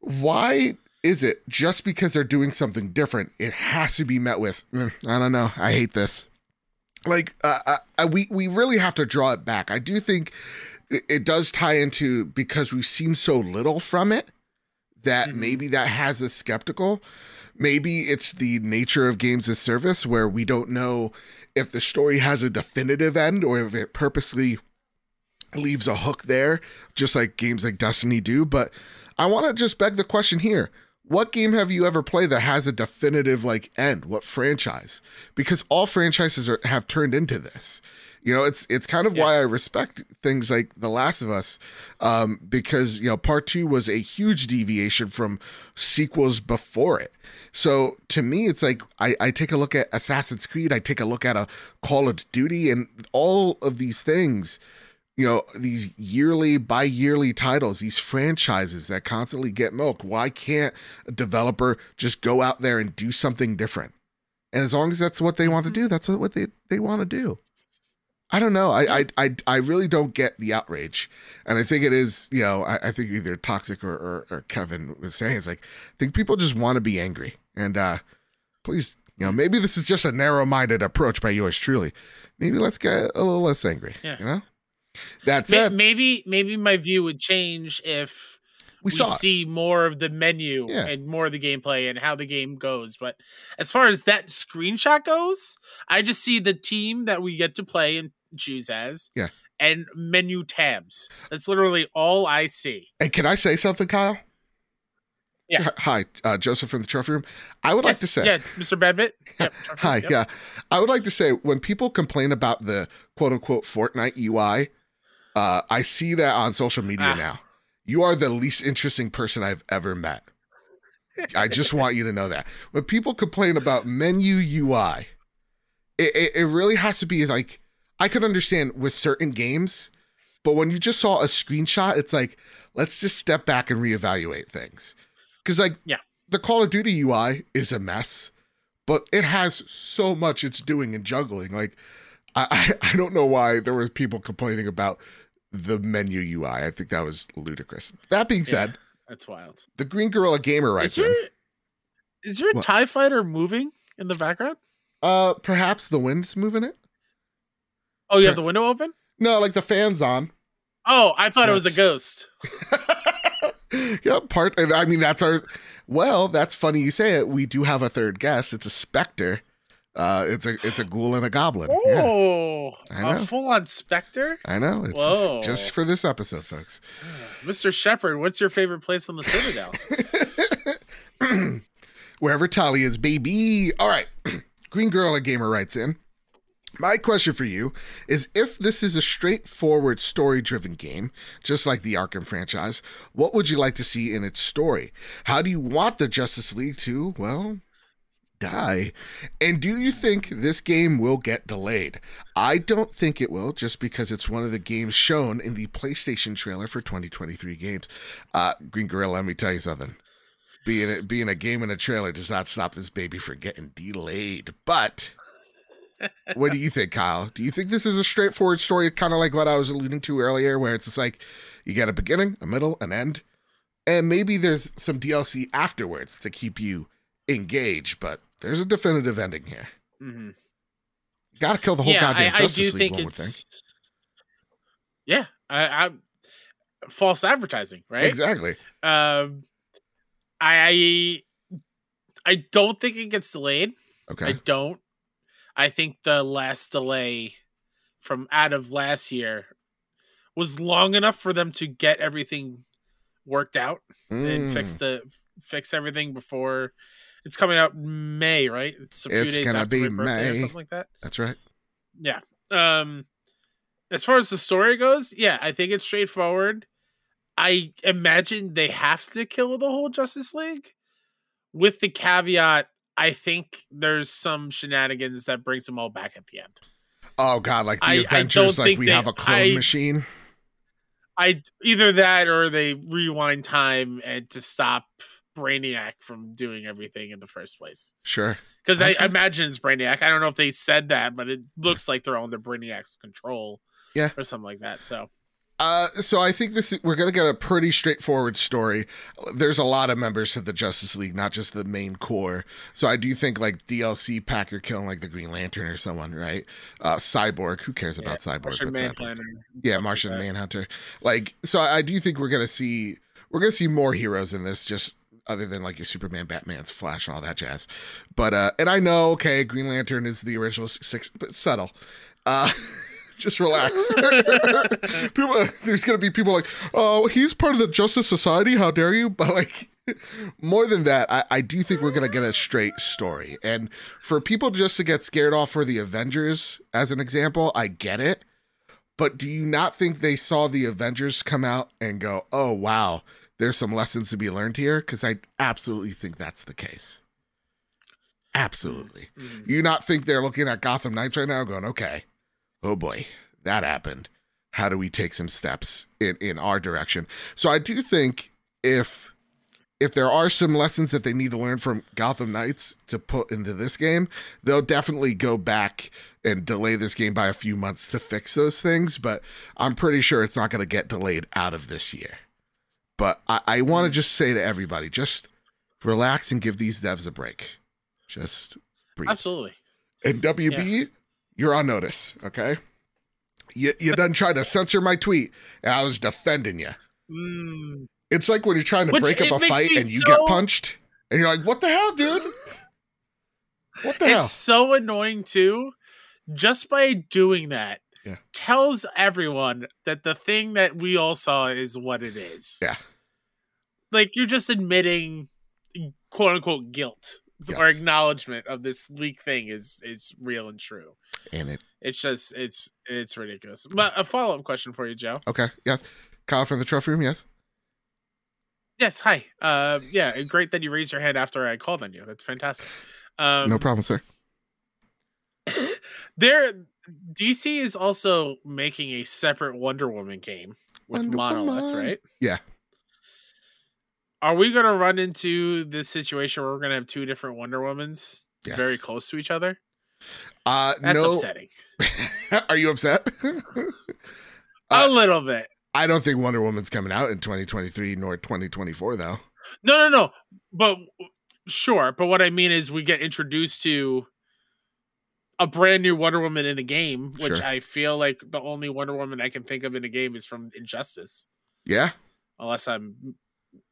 why is it just because they're doing something different, it has to be met with, mm, I don't know, I hate this. Like, uh, I, I, we, we really have to draw it back. I do think it, it does tie into because we've seen so little from it that mm-hmm. maybe that has us skeptical. Maybe it's the nature of games as service where we don't know if the story has a definitive end or if it purposely leaves a hook there, just like games like Destiny do. But I want to just beg the question here. What game have you ever played that has a definitive like end? What franchise? Because all franchises are, have turned into this. You know, it's it's kind of yeah. why I respect things like The Last of Us, um, because, you know, part two was a huge deviation from sequels before it. So to me, it's like I, I take a look at Assassin's Creed. I take a look at a Call of Duty and all of these things, you know, these yearly, bi-yearly titles, these franchises that constantly get milk. Why can't a developer just go out there and do something different? And as long as that's what they want to do, that's what, what they, they want to do. I don't know. I, I I I really don't get the outrage. And I think it is, you know, I, I think either Toxic or, or, or Kevin was saying, it's like, I think people just want to be angry. And uh, please, you know, maybe this is just a narrow-minded approach by yours truly. Maybe let's get a little less angry, yeah. you know? That's it. Maybe, maybe my view would change if we, we see more of the menu yeah. and more of the gameplay and how the game goes. But as far as that screenshot goes, I just see the team that we get to play and choose as yeah and menu tabs. That's literally all I see. And can I say something, Kyle? Yeah. Hi, uh, Joseph from the Trophy Room. I would yes, like to say, yeah, Mister Badbit. Yep, hi, yep. yeah. I would like to say when people complain about the quote unquote Fortnite U I, uh, I see that on social media ah. now. You are the least interesting person I've ever met. I just want you to know that when people complain about menu U I, it it, it really has to be like. I could understand with certain games, but when you just saw a screenshot, it's like, let's just step back and reevaluate things. Because like yeah. the Call of Duty U I is a mess, but it has so much it's doing and juggling. Like, I, I, I don't know why there was people complaining about the menu U I. I think that was ludicrous. That being said, yeah, that's wild. The Green Gorilla Gamer writes in. Is your what? TIE fighter moving in the background? Uh, perhaps the wind's moving it. Oh, you have the window open? No, like the fan's on. Oh, I thought so it was a ghost. yeah, part. I mean, that's our. Well, that's funny you say it. We do have a third guest. It's a specter. Uh, it's a it's a ghoul and a goblin. Oh, yeah. A full on specter. I know. It's Whoa. Just for this episode, folks. Mister Shepard, what's your favorite place on the Citadel? Wherever Tali is, baby. All right, Green Gorilla Gamer writes in. My question for you is if this is a straightforward story-driven game, just like the Arkham franchise, what would you like to see in its story? How do you want the Justice League to, well, die? And do you think this game will get delayed? I don't think it will, just because it's one of the games shown in the PlayStation trailer for twenty twenty-three games. Uh, Green Gorilla, let me tell you something. Being a, being a game in a trailer does not stop this baby from getting delayed, but... What do you think, Kyle? Do you think this is a straightforward story, kind of like what I was alluding to earlier, where it's just like you got a beginning, a middle, an end, and maybe there's some D L C afterwards to keep you engaged, but there's a definitive ending here. Mm-hmm. Got to kill the whole yeah, goddamn I, I Justice do League. Think one it's... Thing. Yeah, I, I, false advertising, right? Exactly. Um, I I don't think it gets delayed. Okay, I don't. I think the last delay from out of last year was long enough for them to get everything worked out mm. and fix the fix everything before it's coming out May, right? It's a few it's days gonna after be my birthday May. Or something like that. That's right. Yeah. Um, as far as the story goes, yeah, I think it's straightforward. I imagine they have to kill the whole Justice League, with the caveat I think there's some shenanigans that brings them all back at the end. Oh God, like the I, Avengers, I like we they, have a clone I, machine. I either that or they rewind time and to stop Brainiac from doing everything in the first place. Sure, because okay. I, I imagine it's Brainiac. I don't know if they said that, but it looks like they're under Brainiac's control, yeah, or something like that. So. Uh, so I think this we're going to get a pretty straightforward story. There's a lot of members to the Justice League, not just the main core. So I do think like D L C pack, you're killing like the Green Lantern or someone, right? Uh, Cyborg. Who cares about yeah, Cyborg? Martian Manhunter. Yeah, Martian like Manhunter. Like, so I do think we're going to see we're going to see more heroes in this, just other than like your Superman, Batman's Flash, and all that jazz. But uh, and I know, okay, Green Lantern is the original six, but subtle. Uh, Just relax. people, there's going to be people like, oh, he's part of the Justice Society. How dare you? But like more than that, I, I do think we're going to get a straight story. And for people just to get scared off for the Avengers, as an example, I get it. But do you not think they saw the Avengers come out and go, oh, wow, there's some lessons to be learned here? Because I absolutely think that's the case. Absolutely. Mm-hmm. You not think they're looking at Gotham Knights right now going, okay. Oh boy, that happened. How do we take some steps in, in our direction? So I do think if if there are some lessons that they need to learn from Gotham Knights to put into this game, they'll definitely go back and delay this game by a few months to fix those things. But I'm pretty sure it's not going to get delayed out of this year. But I, I want to just say to everybody, just relax and give these devs a break. Just breathe. Absolutely. And W B... Yeah. You're on notice, okay? You you done tried to censor my tweet, and I was defending you. Mm. It's like when you're trying to Which, break up a fight and so... you get punched, and you're like, what the hell, dude? What the it's hell? It's so annoying, too. Just by doing that, yeah. tells everyone that the thing that we all saw is what it is. Yeah. Like, you're just admitting, quote-unquote, guilt. Yes. Our acknowledgement of this leak thing is is real and true, and it it's just it's it's ridiculous. But a follow up question for you, Joe. Okay, yes, Kyle from the Trophy Room. Yes, yes. Hi. Uh, yeah, great that you raised your hand after I called on you. That's fantastic. Um, no problem, sir. There, D C is also making a separate Wonder Woman game with Wonder Monolith, Woman. Right? Yeah. Are we going to run into this situation where we're going to have two different Wonder Womans yes. very close to each other? Uh, That's no. upsetting. Are you upset? A uh, little bit. I don't think Wonder Woman's coming out in twenty twenty-three nor twenty twenty-four, though. No, no, no. But sure. But what I mean is we get introduced to a brand new Wonder Woman in a game, which sure. I feel like the only Wonder Woman I can think of in a game is from Injustice. Yeah. Unless I'm...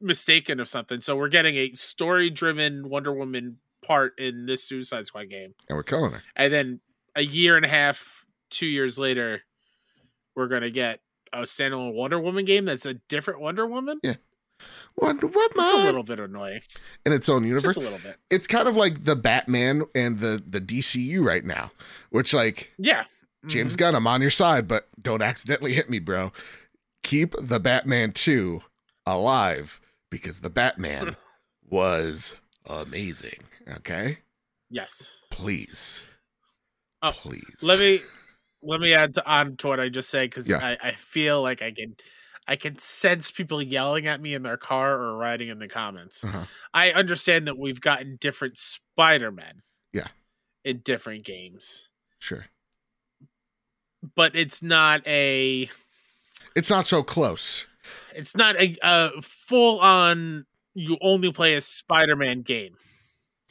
mistaken of something. So we're getting a story-driven Wonder Woman part in this Suicide Squad game. And we're killing her. And then a year and a half, two years later, we're going to get a standalone Wonder Woman game that's a different Wonder Woman? Yeah. Wonder Woman! It's a little bit annoying. In its own universe? Just a little bit. It's kind of like the Batman and the, the D C U right now, which like... Yeah. James mm-hmm. Gunn, I'm on your side, but don't accidentally hit me, bro. Keep the Batman two alive because the Batman was amazing. Okay. Yes. Please. Oh, please. Let me let me add to, on to what I just said because yeah. I, I feel like I can I can sense people yelling at me in their car or writing in the comments. Uh-huh. I understand that we've gotten different Spider-Men. Yeah. In different games. Sure. But it's not a... It's not so close. It's not a, a full-on, you only play a Spider-Man game.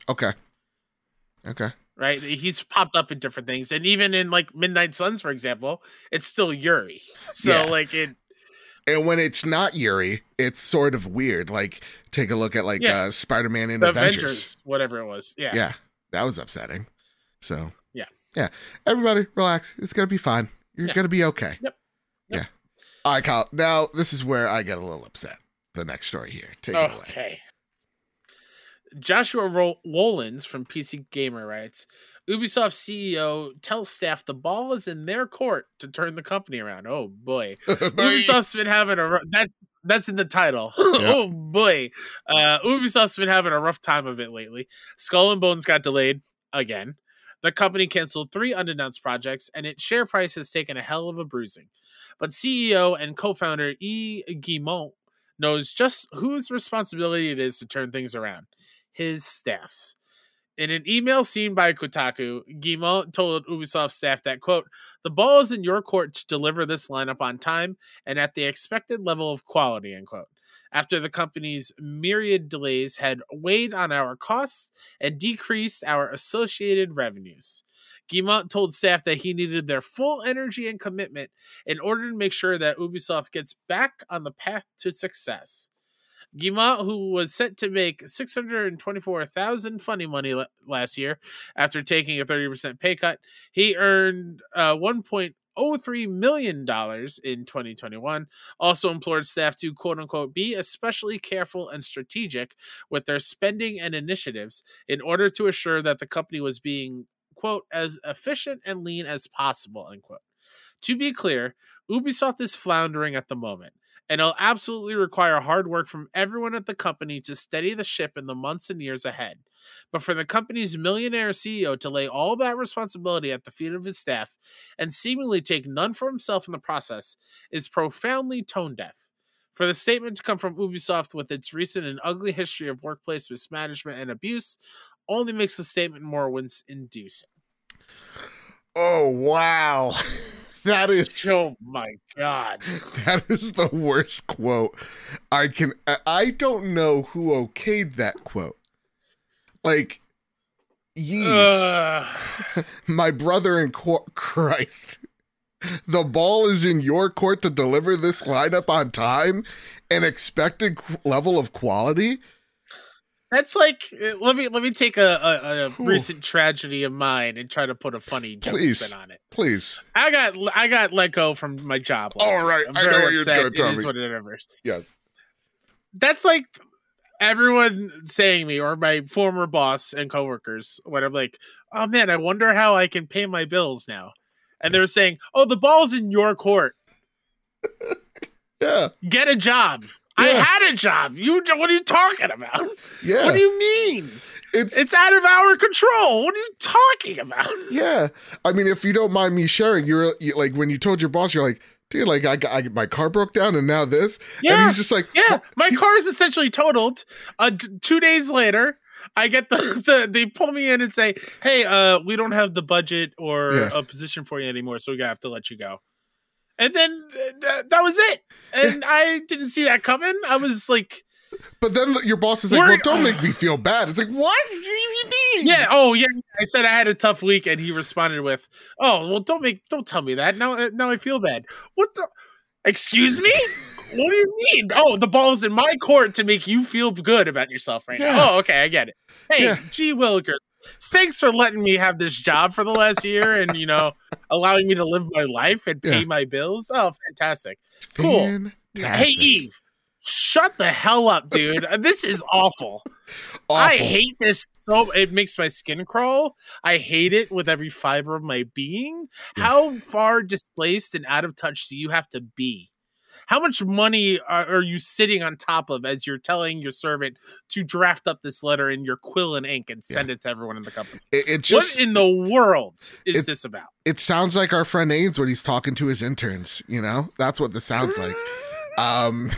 Okay. Okay. Right? He's popped up in different things. And even in, like, Midnight Suns, for example, it's still Yuri. So, yeah. like, it... And when it's not Yuri, it's sort of weird. Like, take a look at, like, yeah. uh, Spider-Man in Avengers. Avengers. Whatever it was. Yeah. Yeah. That was upsetting. So... Yeah. Yeah. Everybody, relax. It's going to be fine. You're yeah. going to be okay. Yep. Yep. Yeah. All right, Kyle. Now, this is where I get a little upset. The next story here. Take okay. it away. Okay. Joshua Rol- Wolins from P C Gamer writes, Ubisoft C E O tells staff the ball is in their court to turn the company around. Oh, boy. Ubisoft's been having a... That's, that's in the title. Yeah. Oh, boy. Uh, Ubisoft's been having a rough time of it lately. Skull and Bones got delayed again. The company canceled three unannounced projects, and its share price has taken a hell of a bruising. But C E O and co-founder Yves Guillemot knows just whose responsibility it is to turn things around. His staff's. In an email seen by Kotaku, Guillemot told Ubisoft staff that, quote, the ball is in your court to deliver this lineup on time and at the expected level of quality, end quote. After the company's myriad delays had weighed on our costs and decreased our associated revenues. Guillemot told staff that he needed their full energy and commitment in order to make sure that Ubisoft gets back on the path to success. Guillemot, who was set to make six hundred twenty-four thousand dollars funny money l- last year after taking a thirty percent pay cut, he earned uh, one point oh three million dollars in twenty twenty-one, also implored staff to, quote-unquote, be especially careful and strategic with their spending and initiatives in order to assure that the company was being, quote, as efficient and lean as possible, end quote. To be clear, Ubisoft is floundering at the moment, and it'll absolutely require hard work from everyone at the company to steady the ship in the months and years ahead. But for the company's millionaire C E O to lay all that responsibility at the feet of his staff and seemingly take none for himself in the process is profoundly tone deaf. For the statement to come from Ubisoft with its recent and ugly history of workplace mismanagement and abuse only makes the statement more wince-inducing. Oh, wow. That is, oh my God, that is the worst quote I can. I don't know who okayed that quote. Like, yeez, uh, my brother in co- Christ, the ball is in your court to deliver this lineup on time and expected level of quality. That's like, let me let me take a, a, a recent tragedy of mine and try to put a funny joke please, spin on it. Please, I got I got let go from my job. Last All right, I know what you're going to tell me. It is what it is. Yes, that's like everyone saying me or my former boss and coworkers when I'm like, oh man, I wonder how I can pay my bills now, and they were saying, oh, the ball's in your court. Yeah, get a job. Yeah. I had a job. You, what are you talking about? Yeah. What do you mean? It's it's out of our control. What are you talking about? Yeah. I mean, if you don't mind me sharing, you're you, like when you told your boss, you're like, dude, like I, I my car broke down and now this. Yeah. And he's just like, yeah, my car is essentially totaled. Uh, two days later, I get the, the they pull me in and say, hey, uh, we don't have the budget or yeah. a position for you anymore, so we're gonna have to let you go. And then th- that was it. And yeah. I didn't see that coming. I was like... But then your boss is like, well, don't make me feel bad. It's like, what? What do you mean? Yeah, oh, yeah. I said I had a tough week, and he responded with, oh, well, don't make, don't tell me that. Now, now I feel bad. What the... Excuse me? What do you mean? Oh, the ball's in my court to make you feel good about yourself right yeah. now. Oh, okay, I get it. Hey, yeah. G. Williker, thanks for letting me have this job for the last year and, you know, allowing me to live my life and pay yeah. my bills. Oh, fantastic. Cool. Fantastic. Hey, Yves, shut the hell up, dude. This is awful. awful. I hate this. So it makes my skin crawl. I hate it with every fiber of my being. Yeah. How far displaced and out of touch do you have to be? How much money are, are you sitting on top of as you're telling your servant to draft up this letter in your quill and ink and send yeah. it to everyone in the company? It, it just, what in the world is it, this about? It sounds like our friend Ains when he's talking to his interns. You know, that's what this sounds like. Um,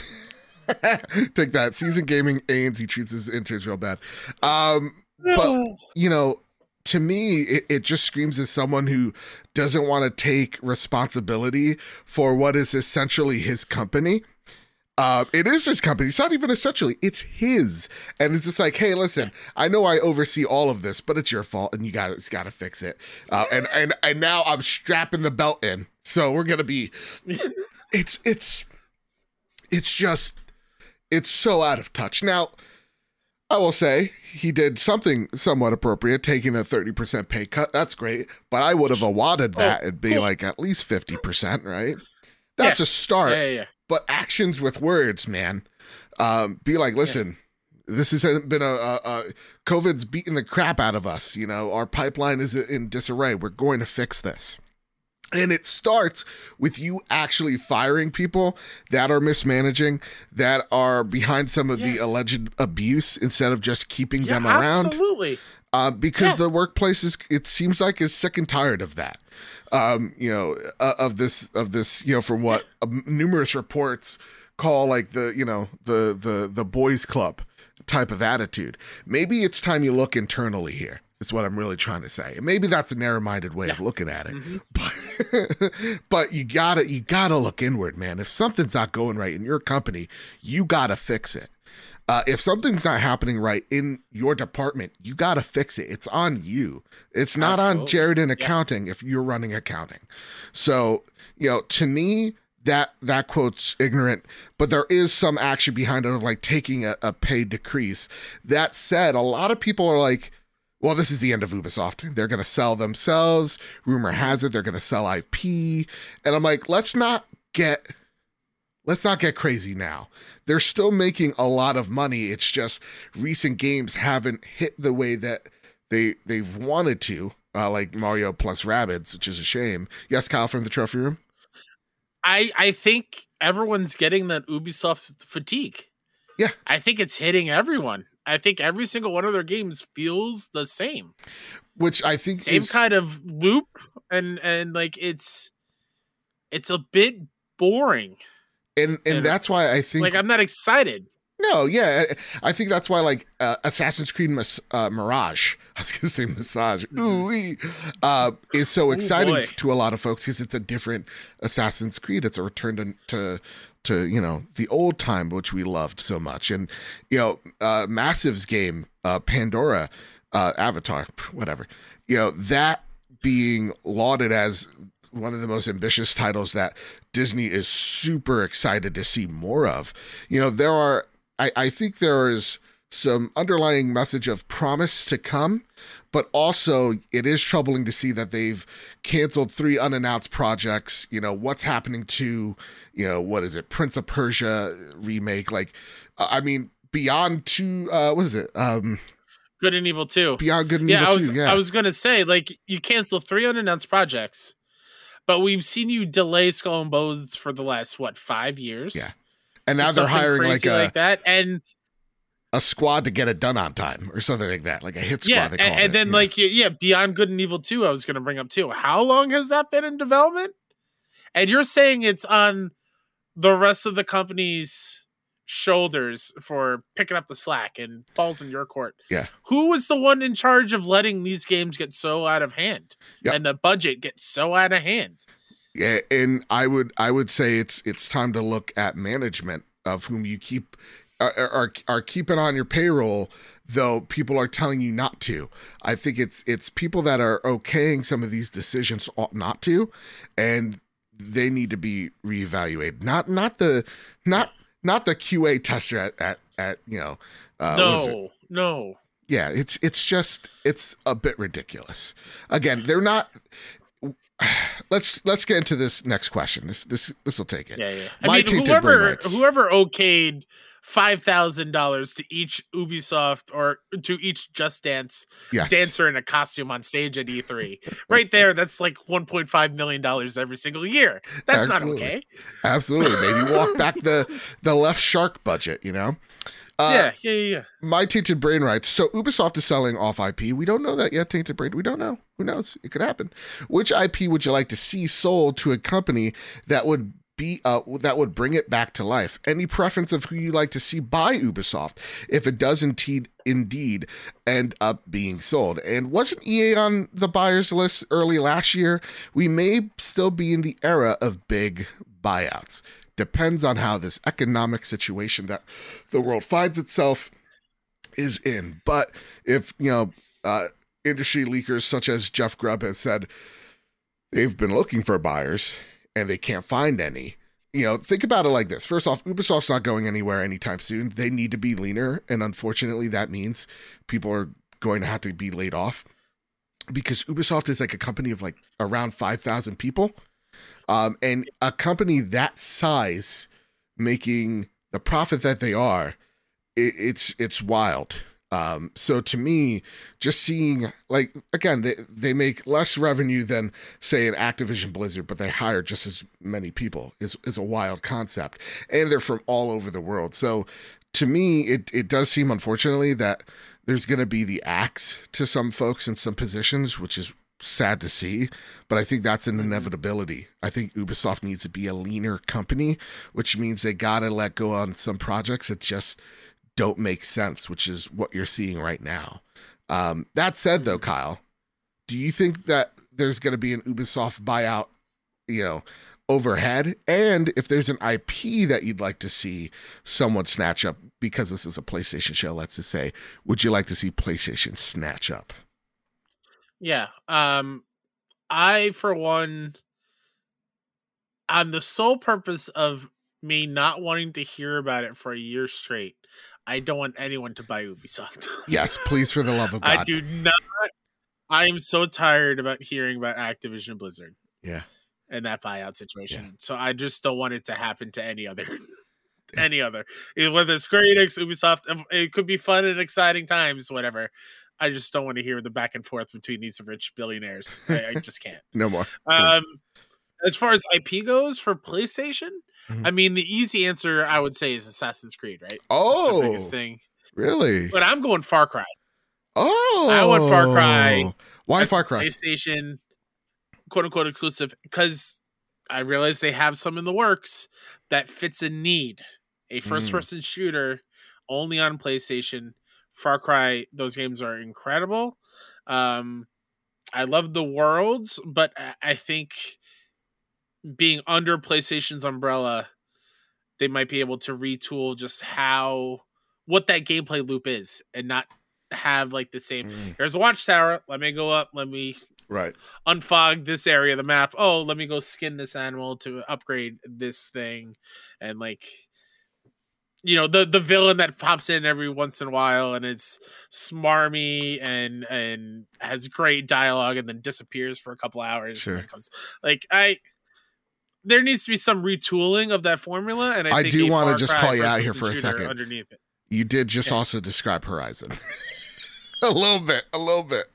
take that. Seasoned gaming Ains. He treats his interns real bad. Um, but, you know, to me, it, it just screams as someone who doesn't want to take responsibility for what is essentially his company. Uh, it is his company. It's not even essentially. It's his. And it's just like, hey, listen, I know I oversee all of this, but it's your fault, and you got it's got to fix it. Uh, and, and, and now I'm strapping the belt in. So we're going to be... It's, it's, it's just... It's so out of touch. Now, I will say he did something somewhat appropriate, taking a thirty percent pay cut. That's great. But I would have awarded that oh, and be oh. like at least fifty percent, right? That's yeah. a start. Yeah, yeah, yeah. But actions with words, man. Um, be like, listen, yeah. this hasn't been a, a, a COVID's beating the crap out of us. You know, our pipeline is in disarray. We're going to fix this. And it starts with you actually firing people that are mismanaging, that are behind some of yeah. the alleged abuse, instead of just keeping yeah, them around. Absolutely. Uh, because yeah. the workplace is, it seems like, is sick and tired of that. Um, you know, uh, of this, of this, you know, from what uh, numerous reports call like the, you know, the the the boys club type of attitude. Maybe it's time you look internally here. Is what I'm really trying to say. Maybe that's a narrow-minded way yeah. of looking at it, mm-hmm. but but you gotta you gotta look inward, man. If something's not going right in your company, you gotta fix it. Uh, if something's not happening right in your department, you gotta fix it. It's on you. It's not Absolutely. on Jared in accounting yeah. if you're running accounting. So you know, to me, that that quote's ignorant, but there is some action behind it, of like taking a, a pay decrease. That said, a lot of people are like, well, this is the end of Ubisoft. They're going to sell themselves. Rumor has it they're going to sell I P. And I'm like, let's not get let's not get crazy now. They're still making a lot of money. It's just recent games haven't hit the way that they they've wanted to, uh, like Mario plus Rabbids, which is a shame. Yes, Kyle from the Trophy Room. I I think everyone's getting that Ubisoft fatigue. Yeah. I think it's hitting everyone. I think every single one of their games feels the same, which I think same is... kind of loop. And, and like, it's, it's a bit boring. And, and, and that's why I think, like, I'm not excited. No. Yeah. I think that's why, like, uh, Assassin's Creed, Mas- uh, Mirage, I was going to say Massage, ooh, uh, is so exciting Ooh, to a lot of folks, because it's a different Assassin's Creed. It's a return to, to, to, you know, the old time, which we loved so much. And, you know, uh, Massive's game, uh, Pandora, uh, Avatar, whatever, you know, that being lauded as one of the most ambitious titles that Disney is super excited to see more of. You know, there are, I, I think there is some underlying message of promise to come, but also it is troubling to see that they've canceled three unannounced projects. You know, what's happening to, you know, what is it? Prince of Persia remake. Like, I mean, beyond two, uh, what is it? Um, Good and Evil two. Beyond Good and yeah, Evil I was, two, yeah. I was going to say, like, you canceled three unannounced projects, but we've seen you delay Skull and Bones for the last, what, five years? Yeah. And now they're hiring like a, like that. And, a squad to get it done on time or something like that. Like a hit squad. Yeah, they call and, and it, then yeah. like, yeah, Beyond Good and Evil two, I was going to bring up too. How long has that been in development? And you're saying it's on the rest of the company's shoulders for picking up the slack, and falls in your court. Yeah. Who was the one in charge of letting these games get so out of hand yep. and the budget get so out of hand? Yeah. And I would, I would say it's, it's time to look at management, of whom you keep, Are, are are keeping on your payroll, though people are telling you not to. I think it's it's people that are okaying some of these decisions ought not to, and they need to be reevaluated. Not not the not not the Q A tester at at, at you know. Uh, no, no. Yeah, it's it's just it's a bit ridiculous. Again, they're not. Let's let's get into this next question. This this this will take it. Yeah, yeah. I My mean, whoever whoever okayed five thousand dollars to each Ubisoft, or to each Just Dance yes. dancer in a costume on stage at E three. Right there, that's like one point five million dollars every single year. That's Absolutely. not okay. Absolutely. Maybe walk back the the left shark budget, you know? Uh, yeah, yeah, yeah. My Tainted Brain writes, so Ubisoft is selling off I P. We don't know that yet, Tainted Brain. We don't know. Who knows? It could happen. Which I P would you like to see sold to a company that would be uh, that would bring it back to life. Any preference of who you like to see by Ubisoft if it does indeed indeed end up being sold? And wasn't E A on the buyers list early last year? We may still be in the era of big buyouts. Depends on how this economic situation that the world finds itself is in. But if, you know, uh, industry leakers such as Jeff Grubb has said they've been looking for buyers and they can't find any, you know, think about it like this. First off, Ubisoft's not going anywhere anytime soon. They need to be leaner. And unfortunately, that means people are going to have to be laid off, because Ubisoft is like a company of like around five thousand people. Um, and a company that size making the profit that they are, it, it's it's wild. Um, so to me, just seeing, like, again, they, they make less revenue than, say, an Activision Blizzard, but they hire just as many people is, is a wild concept. And they're from all over the world. So to me, it, it does seem, unfortunately, that there's going to be the axe to some folks in some positions, which is sad to see, but I think that's an inevitability. I think Ubisoft needs to be a leaner company, which means they gotta let go on some projects that just don't make sense, which is what you're seeing right now. Um, that said, though, Kyle, do you think that there's going to be an Ubisoft buyout, you know, overhead? And if there's an I P that you'd like to see someone snatch up, because this is a PlayStation show, let's just say, would you like to see PlayStation snatch up? Yeah, um, I, for one, on the sole purpose of me not wanting to hear about it for a year straight, I don't want anyone to buy Ubisoft. Yes, please, for the love of God. I do not. I am so tired about hearing about Activision Blizzard. Yeah. And that buyout situation. Yeah. So I just don't want it to happen to any other. any other. Whether it's Square Enix, Ubisoft, it could be fun and exciting times, whatever. I just don't want to hear the back and forth between these rich billionaires. I, I just can't. No more. Um, as far as I P goes for PlayStation, mm-hmm. I mean, the easy answer I would say is Assassin's Creed, right? Oh, that's the biggest thing. Really? But I'm going Far Cry. Oh, I want Far Cry. Why Far Cry? PlayStation, quote unquote, exclusive, because I realize they have some in the works that fits a need. A first-person mm. shooter only on PlayStation. Far Cry, those games are incredible. Um, I love the worlds, but I think being under PlayStation's umbrella, they might be able to retool just how, what that gameplay loop is, and not have like the same, mm. here's a watchtower, let me go up, let me right unfog this area of the map, oh, let me go skin this animal to upgrade this thing, and like, you know, the, the villain that pops in every once in a while and is smarmy and and has great dialogue and then disappears for a couple hours. Sure. And comes, like, I, there needs to be some retooling of that formula. And I, I think do want to just call you out here for a second. Underneath it. You did just yeah. also describe Horizon a little bit, a little bit.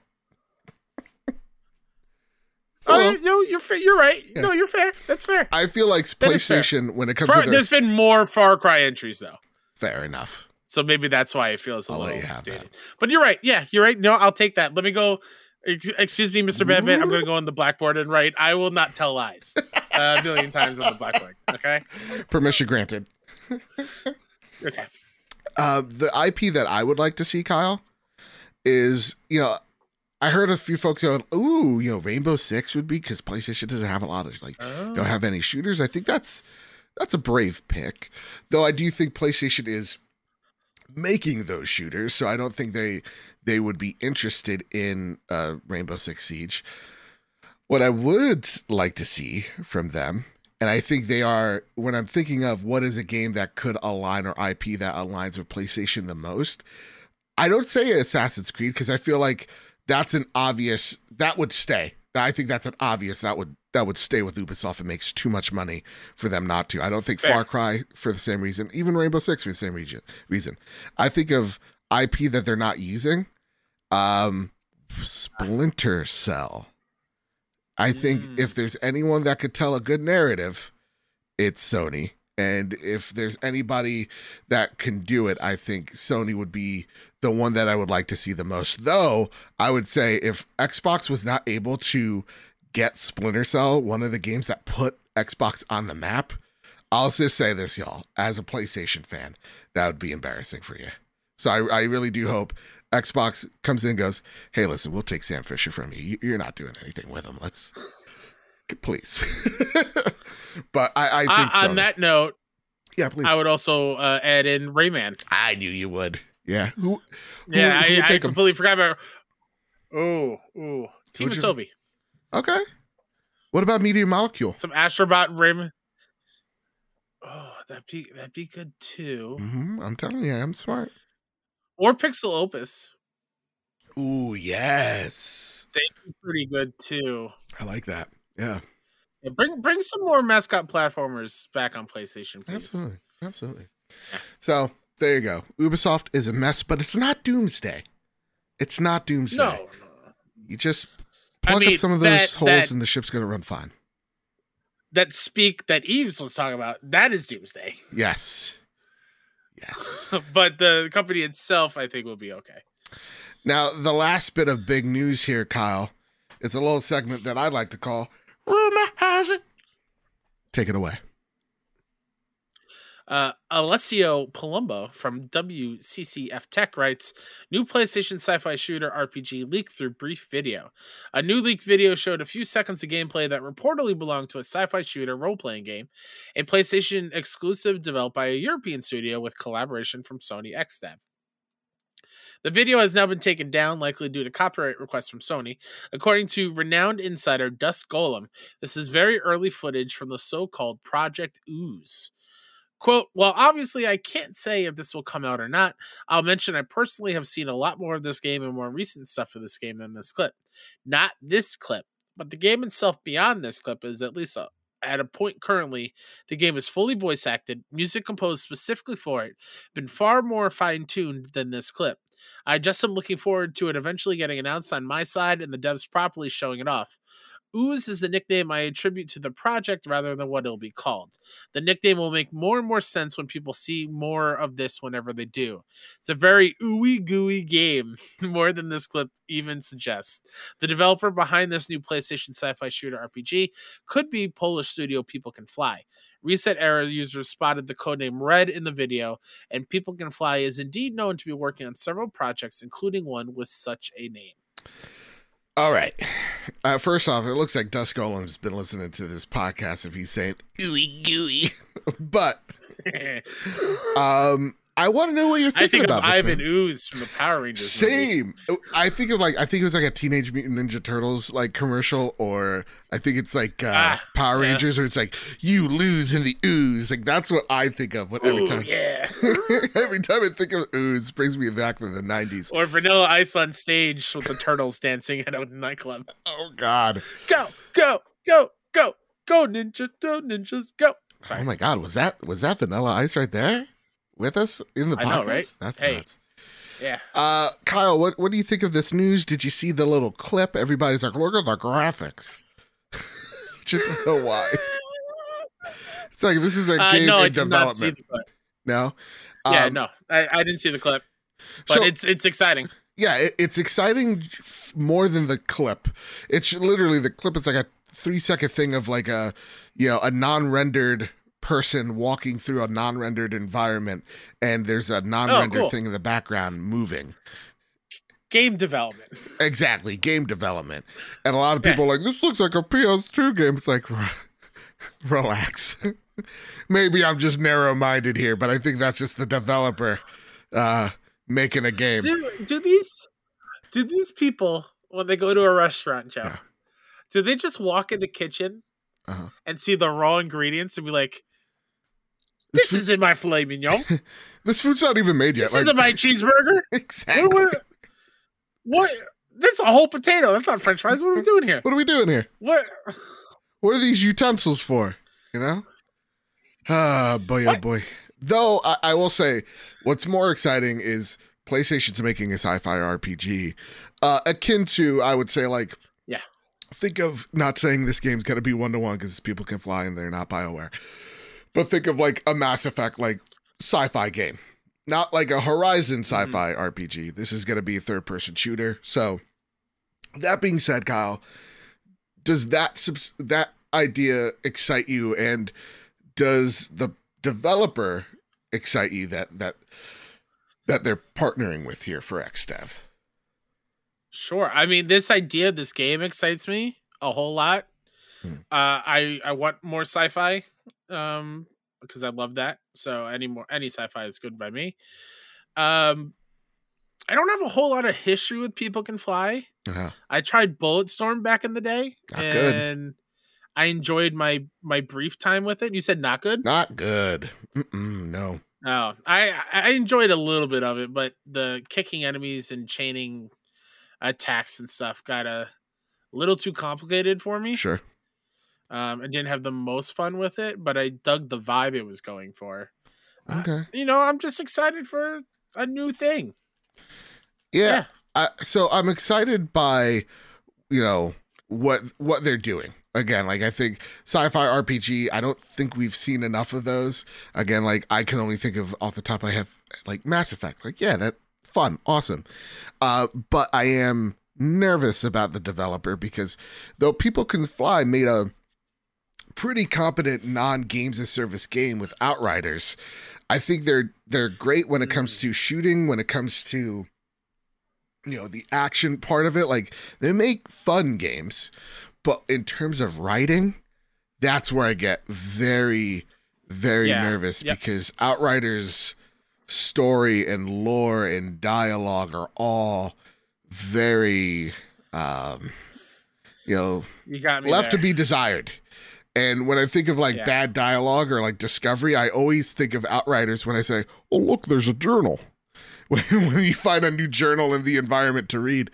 Oh, well, no, you're fa- you're right. Yeah. No, you're fair. That's fair. I feel like PlayStation, when it comes Far, to their... There's been more Far Cry entries, though. Fair enough. So maybe that's why it feels a I'll little let you dated. But you're right. Yeah, you're right. No, I'll take that. Let me go... Excuse me, Mister Badbit. I'm going to go on the blackboard and write, I will not tell lies. A million times on the blackboard. Okay? Permission granted. Okay. Uh, the I P that I would like to see, Kyle, is, you know... I heard a few folks going, ooh, you know, Rainbow Six would be, because PlayStation doesn't have a lot of, like, oh. don't have any shooters. I think that's that's a brave pick, though. I do think PlayStation is making those shooters, so I don't think they they would be interested in uh, Rainbow Six Siege. What I would like to see from them, and I think they are, when I'm thinking of what is a game that could align or I P that aligns with PlayStation the most, I don't say Assassin's Creed, because I feel like that's an obvious, that would stay. I think that's an obvious, that would that would stay with Ubisoft. It makes too much money for them not to. I don't think Fair. Far Cry for the same reason, even Rainbow Six for the same region, reason. I think of I P that they're not using. Um, Splinter Cell. I think mm. if there's anyone that could tell a good narrative, it's Sony. And if there's anybody that can do it, I think Sony would be the one that I would like to see the most. Though, I would say if Xbox was not able to get Splinter Cell, one of the games that put Xbox on the map, I'll just say this, y'all. As a PlayStation fan, that would be embarrassing for you. So I, I really do hope Xbox comes in and goes, hey, listen, we'll take Sam Fisher from you. You're not doing anything with him. Let's... Please. But I, I think I, on so. that note, yeah, please. I would also uh, add in Rayman. I knew you would. Yeah. Who? who yeah, who I, I completely him? forgot about... Oh, oh. Team you... Sylvie. Okay. What about Meteor Molecule? Some Astrobot Rayman. Oh, that'd be, that'd be good too. Mm-hmm. I'm telling you, I'm smart. Or Pixel Opus. Ooh, yes. They'd be pretty good too. I like that. Yeah. yeah. Bring bring some more mascot platformers back on PlayStation, please. Absolutely. Absolutely. Yeah. So there you go. Ubisoft is a mess, but it's not Doomsday. It's not Doomsday. No. no. You just pluck I mean, up some of those that, holes that, and the ship's going to run fine. That speak that Yves was talking about, that is Doomsday. Yes. Yes. But the company itself, I think, will be okay. Now, the last bit of big news here, Kyle, is a little segment that I like to call Rumor Has It. Take it away. Uh, Alessio Palumbo from W C C F Tech writes, new PlayStation sci-fi shooter R P G leaked through brief video. A new leaked video showed a few seconds of gameplay that reportedly belonged to a sci-fi shooter role-playing game, a PlayStation exclusive developed by a European studio with collaboration from Sony X DEV. The video has now been taken down, likely due to copyright requests from Sony. According to renowned insider Dust Golem, this is very early footage from the so-called Project Ooze. Quote, well, obviously I can't say if this will come out or not. I'll mention I personally have seen a lot more of this game and more recent stuff of this game than this clip. Not this clip, but the game itself beyond this clip is at least a, at a point currently, the game is fully voice acted, music composed specifically for it, been far more fine-tuned than this clip. I just am looking forward to it eventually getting announced on my side and the devs properly showing it off. Ooze is the nickname I attribute to the project rather than what it'll be called. The nickname will make more and more sense when people see more of this whenever they do. It's a very ooey-gooey game, more than this clip even suggests. The developer behind this new PlayStation sci-fi shooter R P G could be Polish studio People Can Fly. Reset Era users spotted the codename Red in the video, and People Can Fly is indeed known to be working on several projects, including one with such a name. All right. Uh, first off, it looks like Dust Golem's been listening to this podcast if he's saying ooey gooey. But um, I want to know what you're thinking about this. I think of Ivan Ooze from the Power Rangers. Same. Movie. I think of like I think it was like a Teenage Mutant Ninja Turtles like commercial, or I think it's like uh, ah, Power yeah. Rangers, or it's like you lose in the ooze. Like that's what I think of. What every Ooh, time? Yeah. Every time I think of ooze, brings me back to the nineties. Or Vanilla Ice on stage with the turtles dancing at a nightclub. Oh God! Go go go go go ninja go ninjas go! Sorry. Oh my God! Was that was that Vanilla Ice right there? With us in the podcast? I know, right? That's hey. nuts. Yeah. Uh, Kyle, what, what do you think of this news? Did you see the little clip? Everybody's like, look at the graphics. I don't know why. It's like, this is a uh, game no, in I development. No? Um, yeah, no. I, I didn't see the clip. But so, it's it's exciting. Yeah, it, it's exciting f- more than the clip. It's literally, the clip is like a three-second thing of like a, you know, a non-rendered person walking through a non-rendered environment, and there's a non-rendered oh, cool. thing in the background moving. Game development. Exactly, game development. And a lot of yeah. people are like, this looks like a P S two game. It's like, relax. Maybe I'm just narrow-minded here, but I think that's just the developer uh, making a game. Do, do these do these people, when they go to a restaurant, Joe, yeah. do they just walk in the kitchen uh-huh. and see the raw ingredients and be like, This, this food- isn't my filet mignon. This food's not even made yet. This like- isn't my cheeseburger. Exactly. What, what? That's a whole potato. That's not French fries. What are we doing here? What are we doing here? What? What are these utensils for? You know? Ah, boy, what? oh boy. Though I-, I will say, what's more exciting is PlayStation's making a sci-fi R P G, uh, akin to, I would say, like, yeah. think of, not saying this game's gonna be one to one because People Can Fly and they're not BioWare. But think of like a Mass Effect, like sci-fi game, not like a Horizon sci-fi mm-hmm. R P G. This is going to be a third-person shooter. So, that being said, Kyle, does that that idea excite you? And does the developer excite you that that that they're partnering with here for Xdev? Sure. I mean, this idea of this game excites me a whole lot. Hmm. Uh, I I want more sci-fi um, because I love that. So any more any sci-fi is good by me. Um, I don't have a whole lot of history with People Can Fly. Uh-huh. I tried Bulletstorm back in the day, not and good. I enjoyed my my brief time with it. You said not good? Not good. Mm-mm, no. Oh, I I enjoyed a little bit of it, but the kicking enemies and chaining attacks and stuff got a little too complicated for me. Sure. Um, I didn't have the most fun with it, but I dug the vibe it was going for. Okay. Uh, you know, I'm just excited for a new thing. Yeah. yeah. I, so I'm excited by, you know, what what they're doing. Again, like, I think sci-fi R P G, I don't think we've seen enough of those. Again, like, I can only think of off the top I have, like, Mass Effect. Like, yeah, that fun, awesome. Uh, but I am nervous about the developer because though People Can Fly made a pretty competent non-games-as-service game with Outriders, I think they're they're great when it comes to shooting, when it comes to, you know, the action part of it. Like, they make fun games. But in terms of writing, that's where I get very, very yeah. nervous yep. because Outriders' story and lore and dialogue are all very, um, you know, you got me left there. To be desired. And when I think of like yeah. bad dialogue or like Discovery, I always think of Outriders when I say, oh, look, there's a journal. When you find a new journal in the environment to read.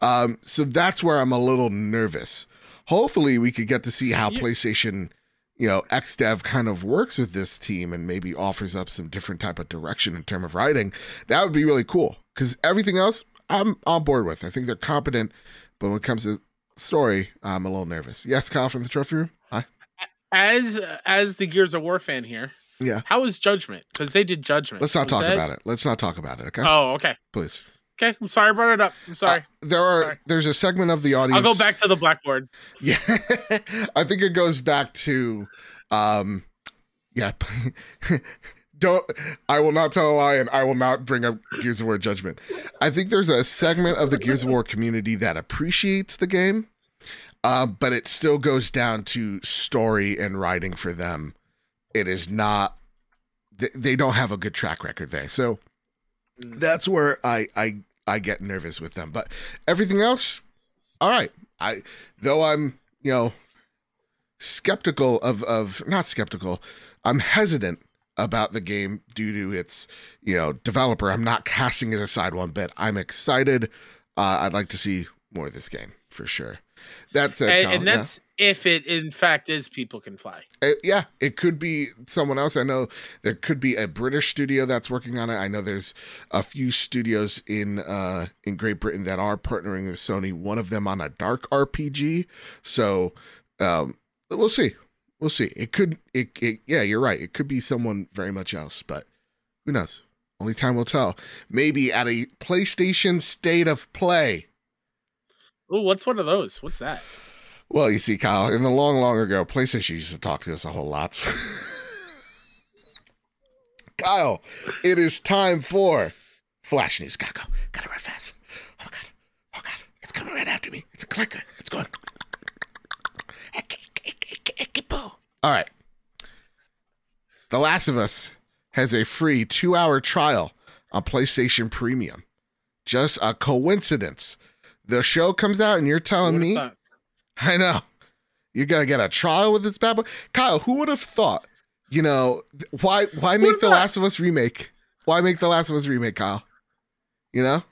Um, so that's where I'm a little nervous. Hopefully we could get to see how PlayStation, you know, Xdev kind of works with this team and maybe offers up some different type of direction in terms of writing. That would be really cool because everything else I'm on board with. I think they're competent, but when it comes to story, I'm a little nervous. Yes, Kyle from the Trophy Room. Hi. As as the Gears of War fan here, yeah. How was Judgment? Because they did Judgment. Let's not was talk that... about it. Let's not talk about it. Okay. Oh, okay. Please. Okay, I'm sorry I brought it up. I'm sorry. Uh, there are sorry. There's a segment of the audience. I'll go back to the blackboard. Yeah, I think it goes back to, um, yeah. Don't I will not tell a lie, and I will not bring up Gears of War Judgment. I think there's a segment of the Gears of War community that appreciates the game, uh, but it still goes down to story and writing for them. It is not. They, they don't have a good track record there, so. That's where I, I I get nervous with them, but everything else, all right. I though I'm you know skeptical of of not skeptical, I'm hesitant about the game due to its you know developer. I'm not casting it aside one bit. I'm excited. Uh, I'd like to see more of this game for sure. That's it, and, Colin, and that's yeah. if it in fact is People Can Fly. It, yeah, it could be someone else. I know there could be a British studio that's working on it. I know there's a few studios in uh, in Great Britain that are partnering with Sony. One of them on a dark R P G. So um, we'll see. We'll see. It could. It, it. Yeah, you're right. It could be someone very much else. But who knows? Only time will tell. Maybe at a PlayStation State of Play. Oh, what's one of those? What's that? Well, you see, Kyle, in the long, long ago, PlayStation used to talk to us a whole lot. Kyle, it is time for Flash News. Gotta go. Gotta run fast. Oh, my God. Oh, God. It's coming right after me. It's a clicker. It's going. All right. The Last of Us has a free two-hour trial on PlayStation Premium. Just a coincidence. The show comes out and you're telling me, thought? I know, you're going to get a trial with this bad boy. Kyle, who would have thought, you know, why why make The Last of Us remake? Why make The Last of Us remake, Kyle? You know?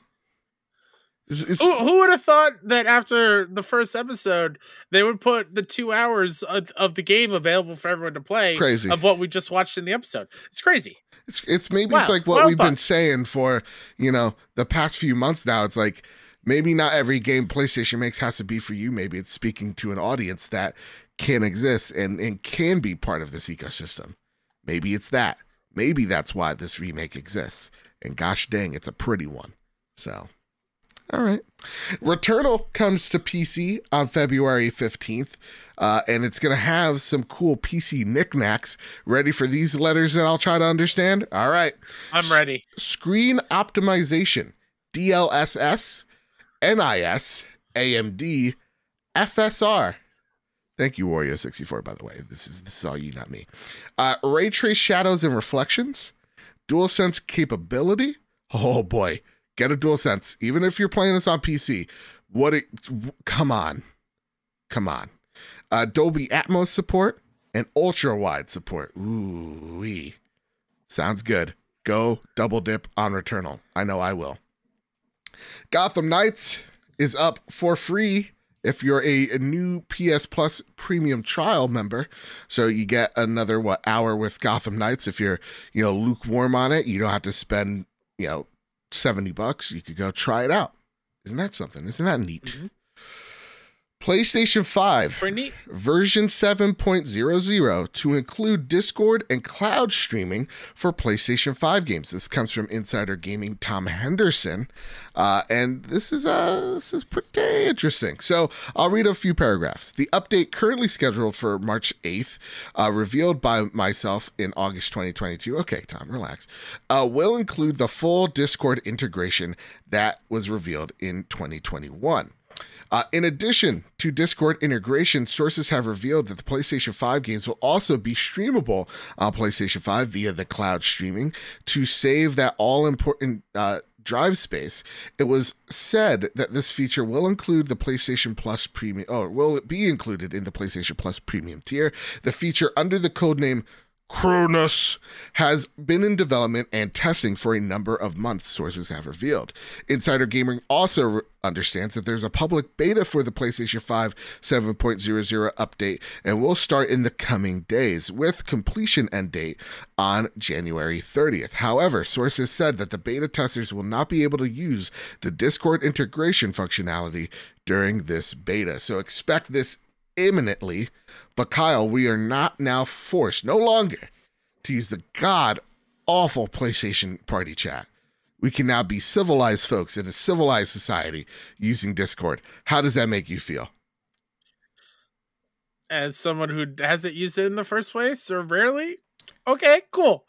It's, it's, who who would have thought that after the first episode, they would put the two hours of, of the game available for everyone to play crazy. Of what we just watched in the episode? It's crazy. It's, it's maybe wild. It's like what wild we've thought. Been saying for, you know, the past few months now. It's like, maybe not every game PlayStation makes has to be for you. Maybe it's speaking to an audience that can exist and, and can be part of this ecosystem. Maybe it's that. Maybe that's why this remake exists. And gosh dang, it's a pretty one. So All right. Returnal comes to P C on February fifteenth, uh, and it's going to have some cool P C knickknacks. Ready for these letters that I'll try to understand? All right. I'm ready. S- screen optimization, D L S S, N I S, A M D, F S R. Thank you, Wario sixty-four, by the way. This is this is all you, not me. Uh, Ray Trace Shadows and Reflections, DualSense capability. Oh, boy. Get a DualSense. Even if you're playing this on P C, what? It, come on. Come on. Uh, Dolby Atmos support and ultra-wide support. Ooh-wee. Sounds good. Go double dip on Returnal. I know I will. Gotham Knights is up for free if you're a, a new P S Plus premium trial member. So you get another, what, hour with Gotham Knights. If you're, you know, lukewarm on it, you don't have to spend, you know, seventy bucks. You could go try it out. Isn't that something? Isn't that neat? Mm-hmm. PlayStation five neat. version seven point oh oh to include Discord and cloud streaming for PlayStation five games. This comes from Insider Gaming Tom Henderson, uh, and this is uh, this is pretty interesting. So I'll read a few paragraphs. The update currently scheduled for March eighth, uh, revealed by myself in August twenty twenty-two. Okay, Tom, relax. Uh, will include the full Discord integration that was revealed in twenty twenty-one. Uh, in addition to Discord integration, sources have revealed that the PlayStation five games will also be streamable on PlayStation five via the cloud streaming to save that all-important uh, drive space. It was said that this feature will include the PlayStation Plus Premium, or will it be included in the PlayStation Plus Premium tier. The feature, under the codename Cronus, has been in development and testing for a number of months, sources have revealed. Insider Gaming also re- understands that there's a public beta for the PlayStation five seven point oh oh update and will start in the coming days with completion end date on January thirtieth. However, sources said that the beta testers will not be able to use the Discord integration functionality during this beta. So expect this imminently, but Kyle, we are not now forced, no longer, to use the god-awful PlayStation party chat. We can now be civilized folks in a civilized society using Discord. How does that make you feel? As someone who hasn't used it in the first place, or rarely? Okay, cool.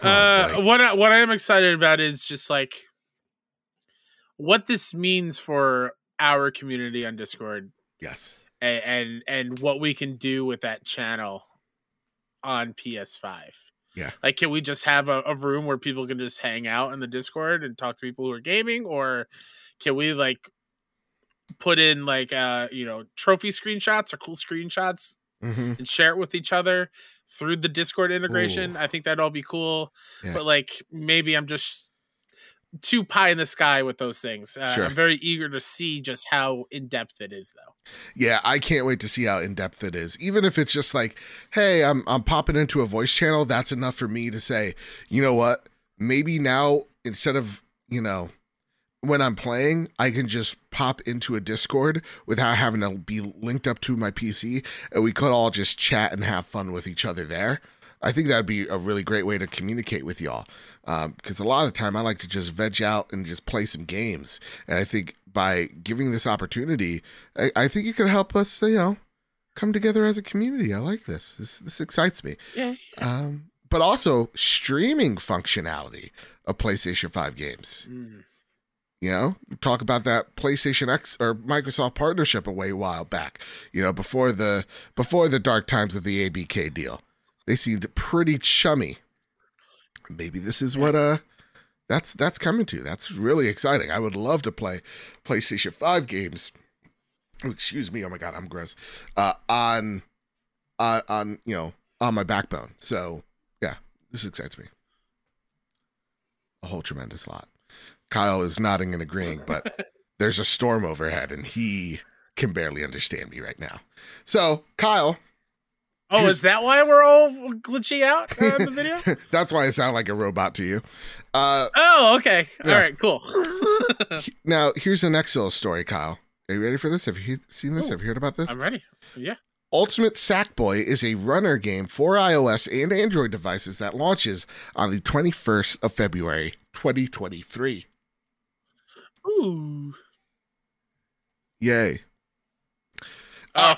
Oh, uh, what I, what I am excited about is just like what this means for our community on Discord. Yes. And, and and what we can do with that channel on P S five. Yeah. Like, can we just have a, a room where people can just hang out in the Discord and talk to people who are gaming? Or can we, like, put in, like, uh, you know, trophy screenshots or cool screenshots mm-hmm. and share it with each other through the Discord integration? Ooh. I think that'd all be cool. Yeah. But, like, maybe I'm just too pie in the sky with those things. Uh, sure. I'm very eager to see just how in-depth it is, though. Yeah, I can't wait to see how in-depth it is. Even if it's just like, hey, I'm I'm popping into a voice channel, that's enough for me to say, you know what, maybe now instead of, you know, when I'm playing, I can just pop into a Discord without having to be linked up to my P C, and we could all just chat and have fun with each other there. I think that'd be a really great way to communicate with y'all. Because um, a lot of the time I like to just veg out and just play some games. And I think by giving this opportunity, I, I think you could help us, you know, come together as a community. I like this. This this excites me. Yeah. Um, but also streaming functionality of PlayStation five games. Mm. You know, talk about that PlayStation X or Microsoft partnership a way while back, you know, before the before the dark times of the A B K deal. They seemed pretty chummy. Maybe this is what uh, that's that's coming to. That's really exciting. I would love to play PlayStation five games. Oh, excuse me. Oh my God, I'm gross. Uh, on, uh, on you know, on my backbone. So yeah, this excites me a whole tremendous lot. Kyle is nodding and agreeing, but there's a storm overhead, and he can barely understand me right now. So Kyle. Oh, Here's, is that why we're all glitchy out uh, in the video? That's why I sound like a robot to you. Uh, oh, okay. All yeah. right, cool. Now, here's the next little story, Kyle. Are you ready for this? Have you seen this? Ooh, have you heard about this? I'm ready. Yeah. Ultimate Sackboy is a runner game for iOS and Android devices that launches on the twenty-first of February, twenty twenty-three. Ooh. Yay. Oh.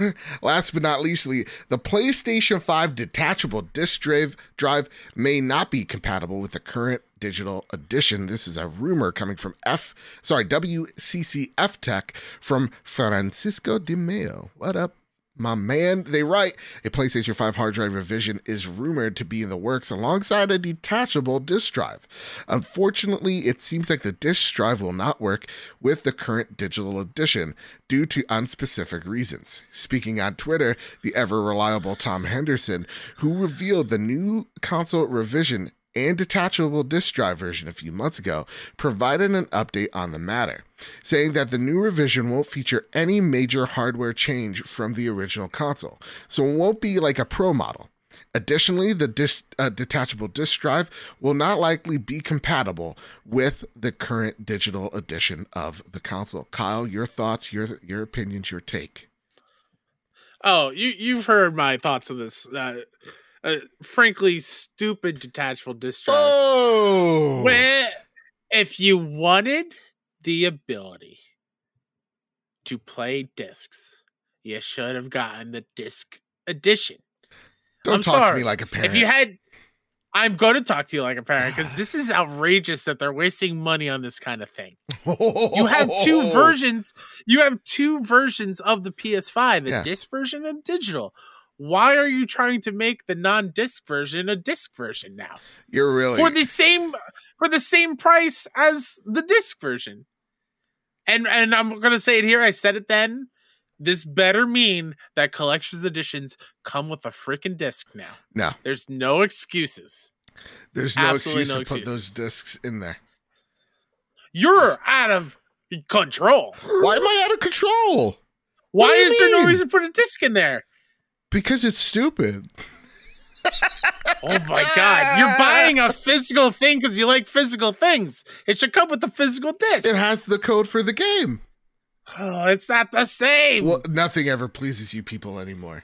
Uh, last but not leastly, the PlayStation five detachable disc drive, drive may not be compatible with the current digital edition. This is a rumor coming from F, sorry, W C C F Tech from Francisco de Mayo. What up, my man? They write, a PlayStation five hard drive revision is rumored to be in the works alongside a detachable disc drive. Unfortunately, it seems like the disc drive will not work with the current digital edition due to unspecific reasons. Speaking on Twitter, the ever-reliable Tom Henderson, who revealed the new console revision and detachable disc drive version a few months ago, provided an update on the matter, saying that the new revision won't feature any major hardware change from the original console, so it won't be like a Pro model. Additionally, the disc, uh, detachable disc drive will not likely be compatible with the current digital edition of the console. Kyle, your thoughts, your your opinions, your take. Oh, you, you've heard my thoughts on this. Uh... Uh, frankly, stupid detachable disc drive. Oh! Where, if you wanted the ability to play discs, you should have gotten the disc edition. Don't I'm talk sorry. to me like a parent. If you had, I'm going to talk to you like a parent, because this is outrageous that they're wasting money on this kind of thing. You have two versions. You have two versions of the P S five: a yeah. disc version and digital. Why are you trying to make the non-disc version a disc version now? You're really for the same for the same price as the disc version. And and I'm gonna say it here. I said it then. This better mean that collector's editions come with a freaking disc now. No, there's no excuses. There's no Absolutely excuse no to excuses. Put those discs in there. You're Just... out of control. Why am I out of control? Why is mean? there no reason to put a disc in there? Because it's stupid. Oh my God. You're buying a physical thing because you like physical things. It should come with the physical disc. It has the code for the game. Oh, it's not the same. Well, nothing ever pleases you people anymore.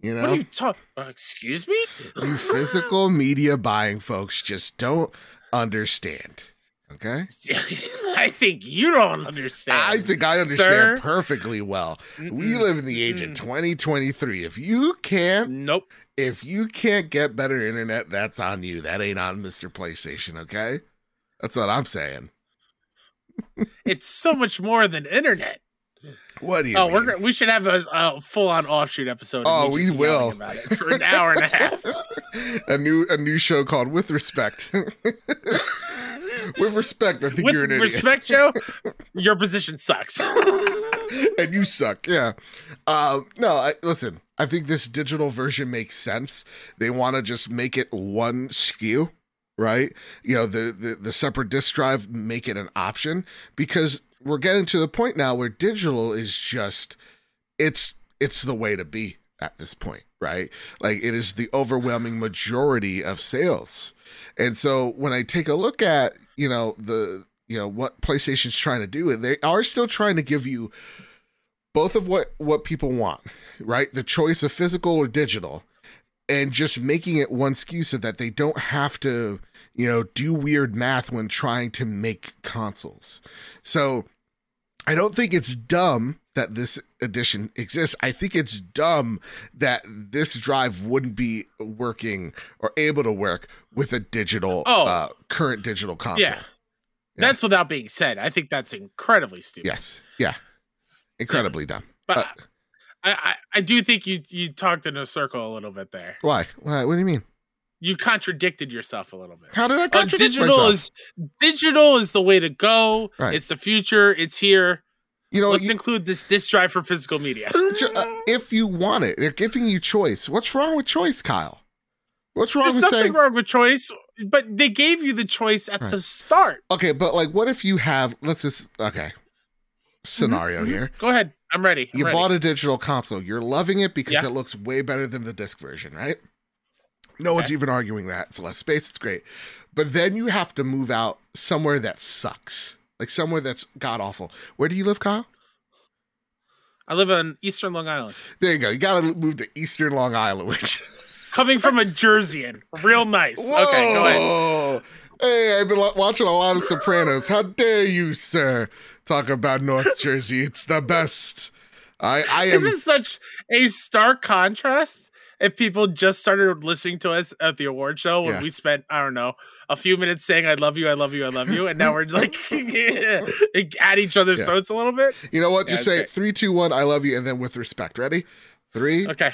You know? What are you talking about? Uh, excuse me? You physical media buying folks just don't understand. Okay? I think you don't understand. I think I understand sir. perfectly well. Mm-mm. We live in the age of twenty twenty-three. If you can't nope. If you can't get better internet, that's on you. That ain't on Mister PlayStation, okay? That's what I'm saying. It's so much more than internet. What do you? Oh, mean? We're, we should have a, a full-on offshoot episode. Oh, we will about it for an hour and a half. A new a new show called With Respect. With respect, I think With you're an idiot. With respect, Joe, your position sucks. And you suck, yeah. Uh, no, I, listen, I think this digital version makes sense. They want to just make it one S K U, right? You know, the, the, the separate disc drive, make it an option. Because we're getting to the point now where digital is just, it's it's the way to be at this point, right? Like, it is the overwhelming majority of sales. And so when I take a look at, you know, the, you know, what PlayStation's trying to do, and they are still trying to give you both of what, what people want, right? The choice of physical or digital, and just making it one S K U so that they don't have to, you know, do weird math when trying to make consoles. So I don't think it's dumb that this edition exists. I think it's dumb that this drive wouldn't be working or able to work with a digital, oh, uh, current digital console. Yeah. yeah. That's without being said. I think that's incredibly stupid. Yes. Yeah. Incredibly yeah. dumb. But uh, I, I, I do think you, you talked in a circle a little bit there. Why? Why? What do you mean? You contradicted yourself a little bit. How did I contradict uh, digital myself? Is, digital is the way to go. Right. It's the future. It's here. You know, Let's you, include this disc drive for physical media. If you want it, they're giving you choice. What's wrong with choice, Kyle? What's wrong There's with saying... There's nothing wrong with choice, but they gave you the choice at right. the start. Okay, but like, what if you have... Let's just... Okay. Scenario mm-hmm. here. Go ahead. I'm ready. I'm you ready. bought a digital console. You're loving it because yeah. it looks way better than the disc version, right? No okay. one's even arguing that. It's less space. It's great. But then you have to move out somewhere that sucks. Like somewhere that's god-awful. Where do you live, Kyle? I live on Eastern Long Island. There you go. You got to move to Eastern Long Island. Which Coming from a Jerseyan. Real nice. Whoa. Okay, go ahead. Hey, I've been watching a lot of Sopranos. How dare you, sir, talk about North Jersey? It's the best. I, I am. This is such a stark contrast. If people just started listening to us at the award show when yeah. we spent, I don't know, a few minutes saying, I love you, I love you, I love you. And now we're like at each other's yeah. throats a little bit. You know what? Yeah, just say great. Three, two, one, I love you. And then with respect. Ready? Three. Okay.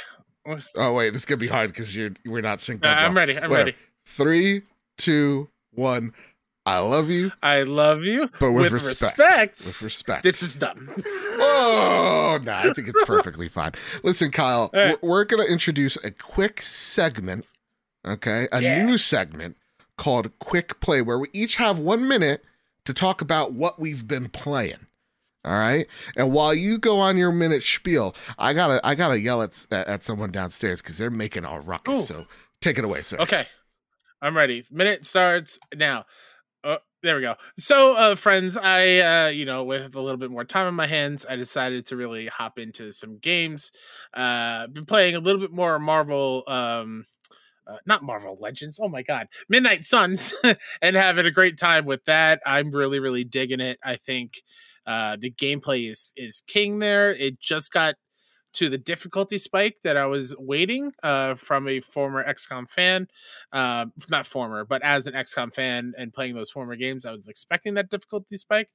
Oh, wait, this could be hard because you're we're not synced up. Uh, I'm well. ready. I'm Whatever. ready. Three, two, one. I love you. I love you. But with, with respect. respect. With respect. This is dumb. Oh, no, I think it's perfectly fine. Listen, Kyle, right. we're, we're going to introduce a quick segment, okay? A yeah. new segment called Quick Play, where we each have one minute to talk about what we've been playing. All right. And while you go on your minute spiel, I gotta I gotta yell at at someone downstairs because they're making a ruckus. Ooh. So take it away, sir. Okay, I'm ready. Minute starts now. Oh, there we go. So, uh, friends, I uh, you know, with a little bit more time on my hands, I decided to really hop into some games. Uh, been playing a little bit more Marvel. Um, Uh, not Marvel Legends. Oh my God. Midnight Suns and having a great time with that. I'm really, really digging it. I think uh, the gameplay is, is king there. It just got to the difficulty spike that I was waiting uh, from a former X COM fan, uh, not former, but as an X COM fan and playing those former games, I was expecting that difficulty spike.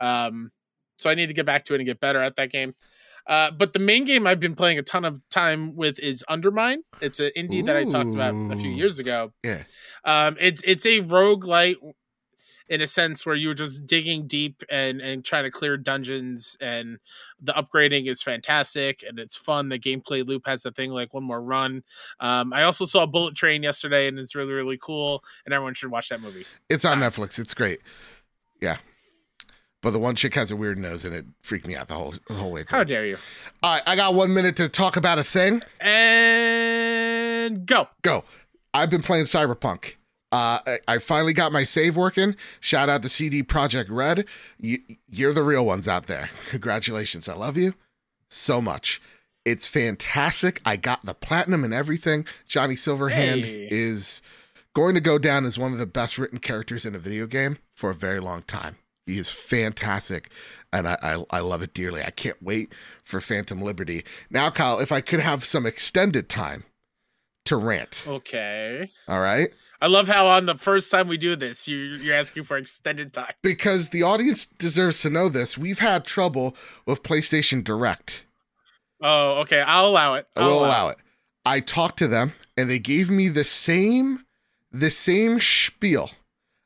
Um, so I need to get back to it and get better at that game. Uh, but the main game I've been playing a ton of time with is Undermine. It's an indie Ooh. that I talked about a few years ago. Yeah, um, it's it's a roguelite in a sense where you're just digging deep and, and trying to clear dungeons, and the upgrading is fantastic and it's fun. The gameplay loop has a thing like one more run. Um, I also saw Bullet Train yesterday and it's really, really cool, and everyone should watch that movie. It's on ah. Netflix. It's great. Yeah. But the one chick has a weird nose, and it freaked me out the whole the whole way through. How dare you? All right, I got one minute to talk about a thing. And go. Go. I've been playing Cyberpunk. Uh, I, I finally got my save working. Shout out to C D Projekt Red. You, you're the real ones out there. Congratulations. I love you so much. It's fantastic. I got the platinum and everything. Johnny Silverhand hey. is going to go down as one of the best written characters in a video game for a very long time. He is fantastic, and I, I I love it dearly. I can't wait for Phantom Liberty. Now, Kyle, if I could have some extended time to rant. Okay. All right. I love how on the first time we do this, you, you're asking for extended time. Because the audience deserves to know this. We've had trouble with PlayStation Direct. Oh, okay. I'll allow it. I'll I will allow, allow it. it. I talked to them, and they gave me the same the same spiel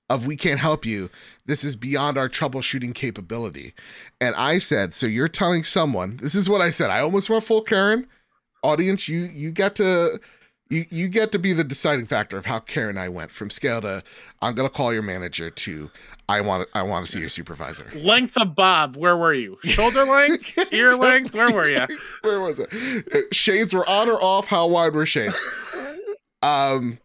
of we can't help you. This is beyond our troubleshooting capability. And I said, so you're telling someone, this is what I said. I almost went full Karen. Audience, you you get to you you get to be the deciding factor of how Karen I went from scale to I'm gonna call your manager to I want I want to see your supervisor. Length of Bob, where were you? Shoulder length, exactly. Ear length, where were you? Where was it? Shades were on or off? How wide were shades? um.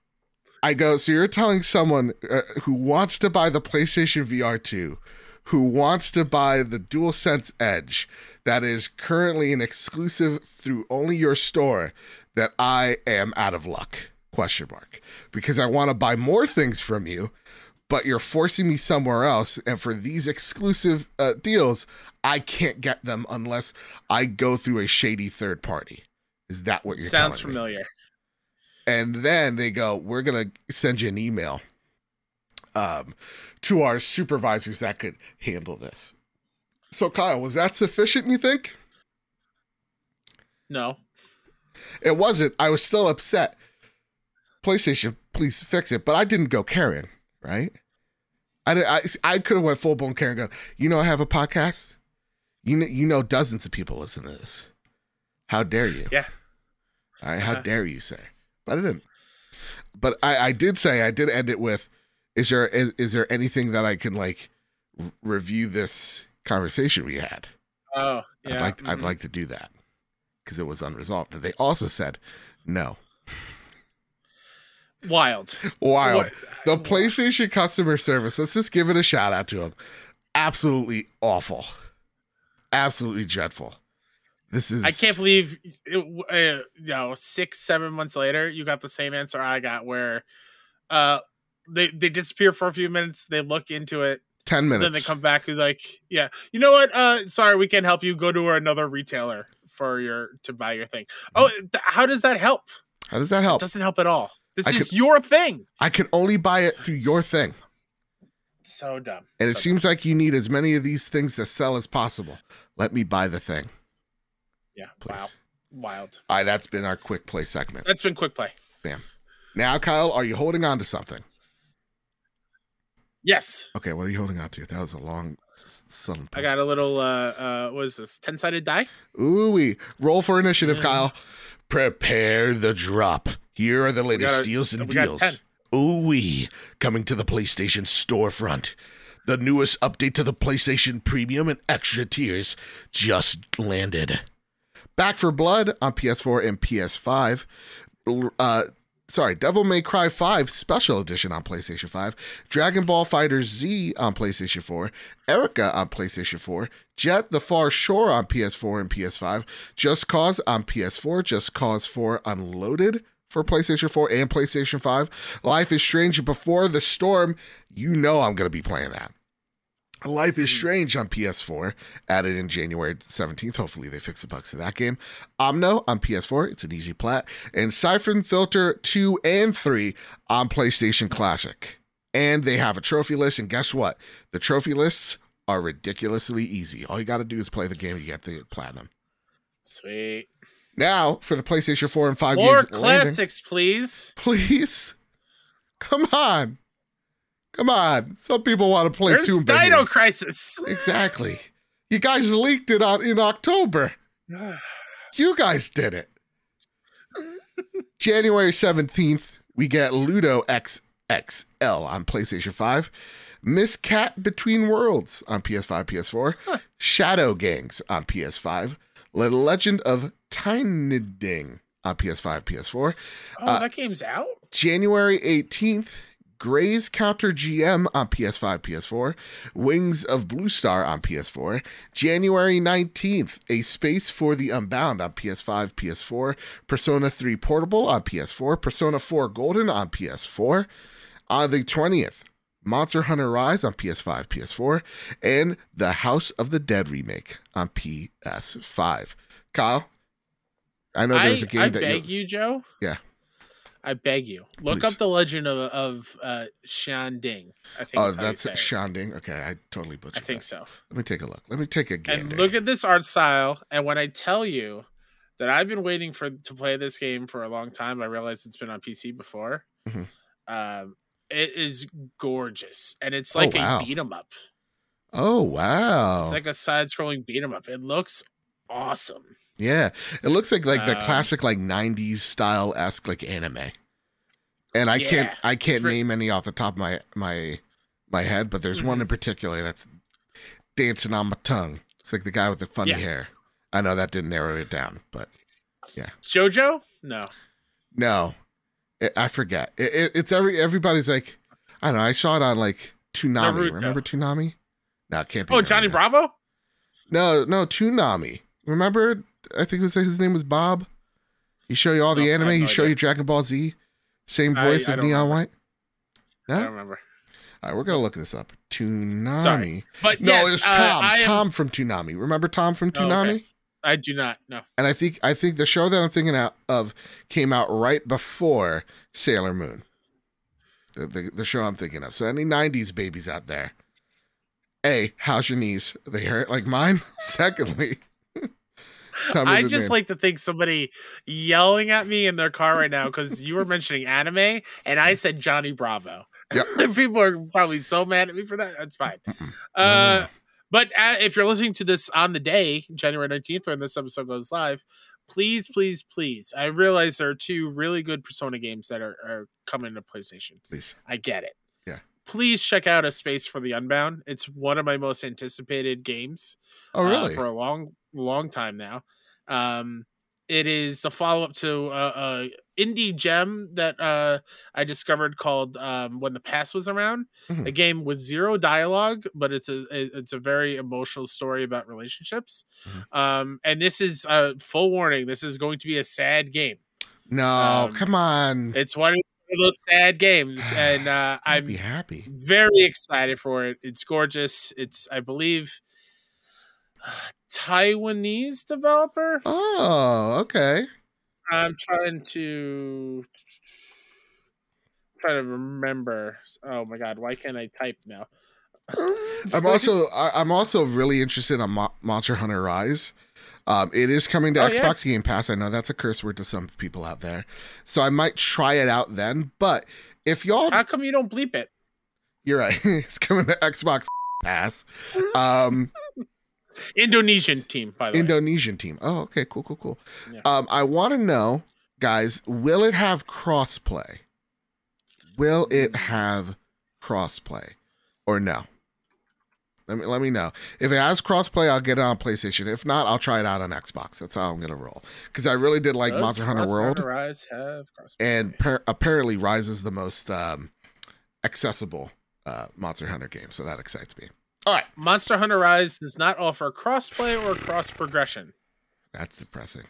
I go, so you're telling someone uh, who wants to buy the PlayStation V R two, who wants to buy the DualSense Edge that is currently an exclusive through only your store, that I am out of luck, question mark, because I want to buy more things from you, but you're forcing me somewhere else. And for these exclusive uh, deals, I can't get them unless I go through a shady third party. Is that what you're telling me? Sounds familiar. And then they go, we're going to send you an email um, to our supervisors that could handle this. So, Kyle, was that sufficient, you think? No. It wasn't. I was still upset. PlayStation, please fix it. But I didn't go Karen, right? I I, I could have went full-blown Karen and go, you know I have a podcast? You know, you know dozens of people listen to this. How dare you? Yeah. All right, how uh-huh. dare you, sir? But I didn't. But I, I did say I did end it with, "Is there is, is there anything that I can like r- review this conversation we had?" Oh, yeah. I'd like to, mm-hmm. I'd like to do that because it was unresolved. But they also said no. Wild, wild. What? The PlayStation customer service. Let's just give it a shout out to them. Absolutely awful. Absolutely dreadful. This is... I can't believe, it, uh, you know, six, seven months later, you got the same answer I got where, uh, they they disappear for a few minutes. They look into it. ten minutes. Then they come back and like, yeah, you know what? Uh, sorry, we can't help you. Go to another retailer for your to buy your thing. Oh, th- how does that help? How does that help? It doesn't help at all. This I is can, your thing. I can only buy it through your thing. So dumb. And so it dumb. seems like you need as many of these things to sell as possible. Let me buy the thing. Yeah. Please. Wow. Wild. All right, that's been our quick play segment. That's been quick play. Bam. Now, Kyle, are you holding on to something? Yes. Okay, what are you holding on to? That was a long sudden. I got a little, uh, uh, what is this? ten-sided die? Ooh-wee. Roll for initiative, mm. Kyle. Prepare the drop. Here are the latest steals and deals. Ooh-wee. Coming to the PlayStation storefront. The newest update to the PlayStation Premium and Extra tiers just landed. Back for Blood on P S four and P S five. Uh, sorry, Devil May Cry five Special Edition on PlayStation five. Dragon Ball FighterZ Z on PlayStation four. Erika on PlayStation four. Jet the Far Shore on P S four and P S five. Just Cause on P S four. Just Cause four Unloaded for PlayStation four and PlayStation five. Life is Strange Before the Storm. You know I'm going to be playing that. Life is Strange on P S four, added in January seventeenth. Hopefully they fix the bugs to that game. Omno on P S four. It's an easy plat. And Siphon Filter two and three on PlayStation Classic. And they have a trophy list. And guess what? The trophy lists are ridiculously easy. All you got to do is play the game and you get the platinum. Sweet. Now, for the PlayStation four and five games. More classics, please. Please. Come on. Come on. Some people want to play Where's Tomb Raider. Dino Crisis. Exactly. You guys leaked it on in October. You guys did it. January seventeenth, we get Ludo X X L on PlayStation five. Miss Cat Between Worlds on P S five, P S four. Huh. Shadow Gangs on P S five. The Legend of Tyneding on P S five, P S four. Oh, uh, that game's out? January eighteenth. Gray's Counter G M on P S five, P S four. Wings of Blue Star on P S four. January nineteenth, A Space for the Unbound on P S five, P S four. Persona three Portable on P S four. Persona four Golden on P S four. On the twentieth, Monster Hunter Rise on P S five, P S four. And The House of the Dead Remake on P S five. Kyle, I know there's I, a game I that you... I beg you, Joe. Yeah. I beg you. Look Please. up The Legend of of uh, Shanding. I think oh, that's, that's Shanding. Okay, I totally butchered. I think that. so. Let me take a look. Let me take a gander. And look at this art style. And when I tell you that I've been waiting for to play this game for a long time, I realized it's been on P C before. Mm-hmm. Um, it is gorgeous, and it's like oh, wow. a beat 'em up. Oh wow! It's like a side-scrolling beat 'em up. It looks awesome. Yeah, it looks like like the um, classic like nineties style esque like anime, and I yeah, can't I can't for, name any off the top of my my my head, but there's mm-hmm. one in particular that's dancing on my tongue. It's like the guy with the funny yeah. hair. I know that didn't narrow it down, but yeah, JoJo? No, no, it, I forget. It, it, it's every everybody's like I don't know. I saw it on like Toonami. Remember Toonami? No, it can't be. Oh, Johnny Bravo? No, no, Toonami. Remember? I think it was, his name was Bob. He show you all the no, anime. No he show you Dragon Ball Z. Same voice I, I as Neon remember. White. No? I don't remember. All right, we're going to look this up. Toonami. Sorry. But no, yes, it was Tom. Uh, Tom am... from Toonami. Remember Tom from Toonami? Oh, okay. I do not, no. And I think I think the show that I'm thinking of came out right before Sailor Moon. The, the, the show I'm thinking of. So any nineties babies out there. A, how's your knees? They hurt like mine? Secondly... I just name. like to think somebody yelling at me in their car right now because you were mentioning anime and I said Johnny Bravo. Yep. People are probably so mad at me for that. That's fine. Mm-mm. Uh, but uh, if you're listening to this on the day, January nineteenth, when this episode goes live, please, please, please. I realize there are two really good Persona games that are, are coming to PlayStation. Please. I get it. Yeah. Please check out A Space for the Unbound. It's one of my most anticipated games. Oh, really? Uh, for a long long time now. Um it is the follow-up to uh, a indie gem that uh I discovered called um When the Past Was Around. Mm-hmm. A game with zero dialogue, but it's a it's a very emotional story about relationships. Mm-hmm. Um and this is a uh, full warning, this is going to be a sad game. No um, come on, it's one those sad games, and uh, I'm be happy. Very excited for it. It's gorgeous. It's, I believe, uh, Taiwanese developer. Oh, okay. I'm trying to trying to remember. Oh my god, why can't I type now? I'm also I'm also really interested in Mo- Monster Hunter Rise. Um, it is coming to oh, Xbox yeah. Game Pass. I know that's a curse word to some people out there, so I might try it out then. But if y'all, how come you don't bleep it? You're right. It's coming to Xbox Pass. Um, Indonesian team, by the Indonesian way. Indonesian team. Oh, okay, cool, cool, cool. Yeah. Um, I want to know, guys, will it have crossplay? Will it have crossplay, or no? Let me let me know. If it has crossplay, I'll get it on PlayStation. If not, I'll try it out on Xbox. That's how I'm gonna roll. Because I really did like Does Monster Hunter Monster World. Hunter Rise have crossplay? And per- apparently, Rise is the most um, accessible uh, Monster Hunter game, so that excites me. All right, Monster Hunter Rise does not offer crossplay or cross progression. That's depressing.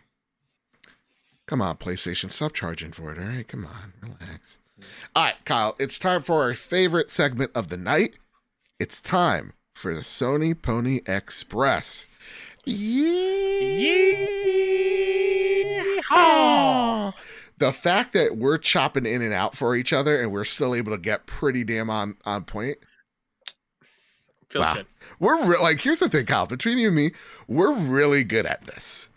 Come on, PlayStation, stop charging for it. All right, come on, relax. All right, Kyle, it's time for our favorite segment of the night. It's time for the Sony Pony Express. Yee-haw! The fact that we're chopping in and out for each other and we're still able to get pretty damn on, on point. Feels wow. good. We're re- like, here's the thing, Kyle, between you and me, we're really good at this.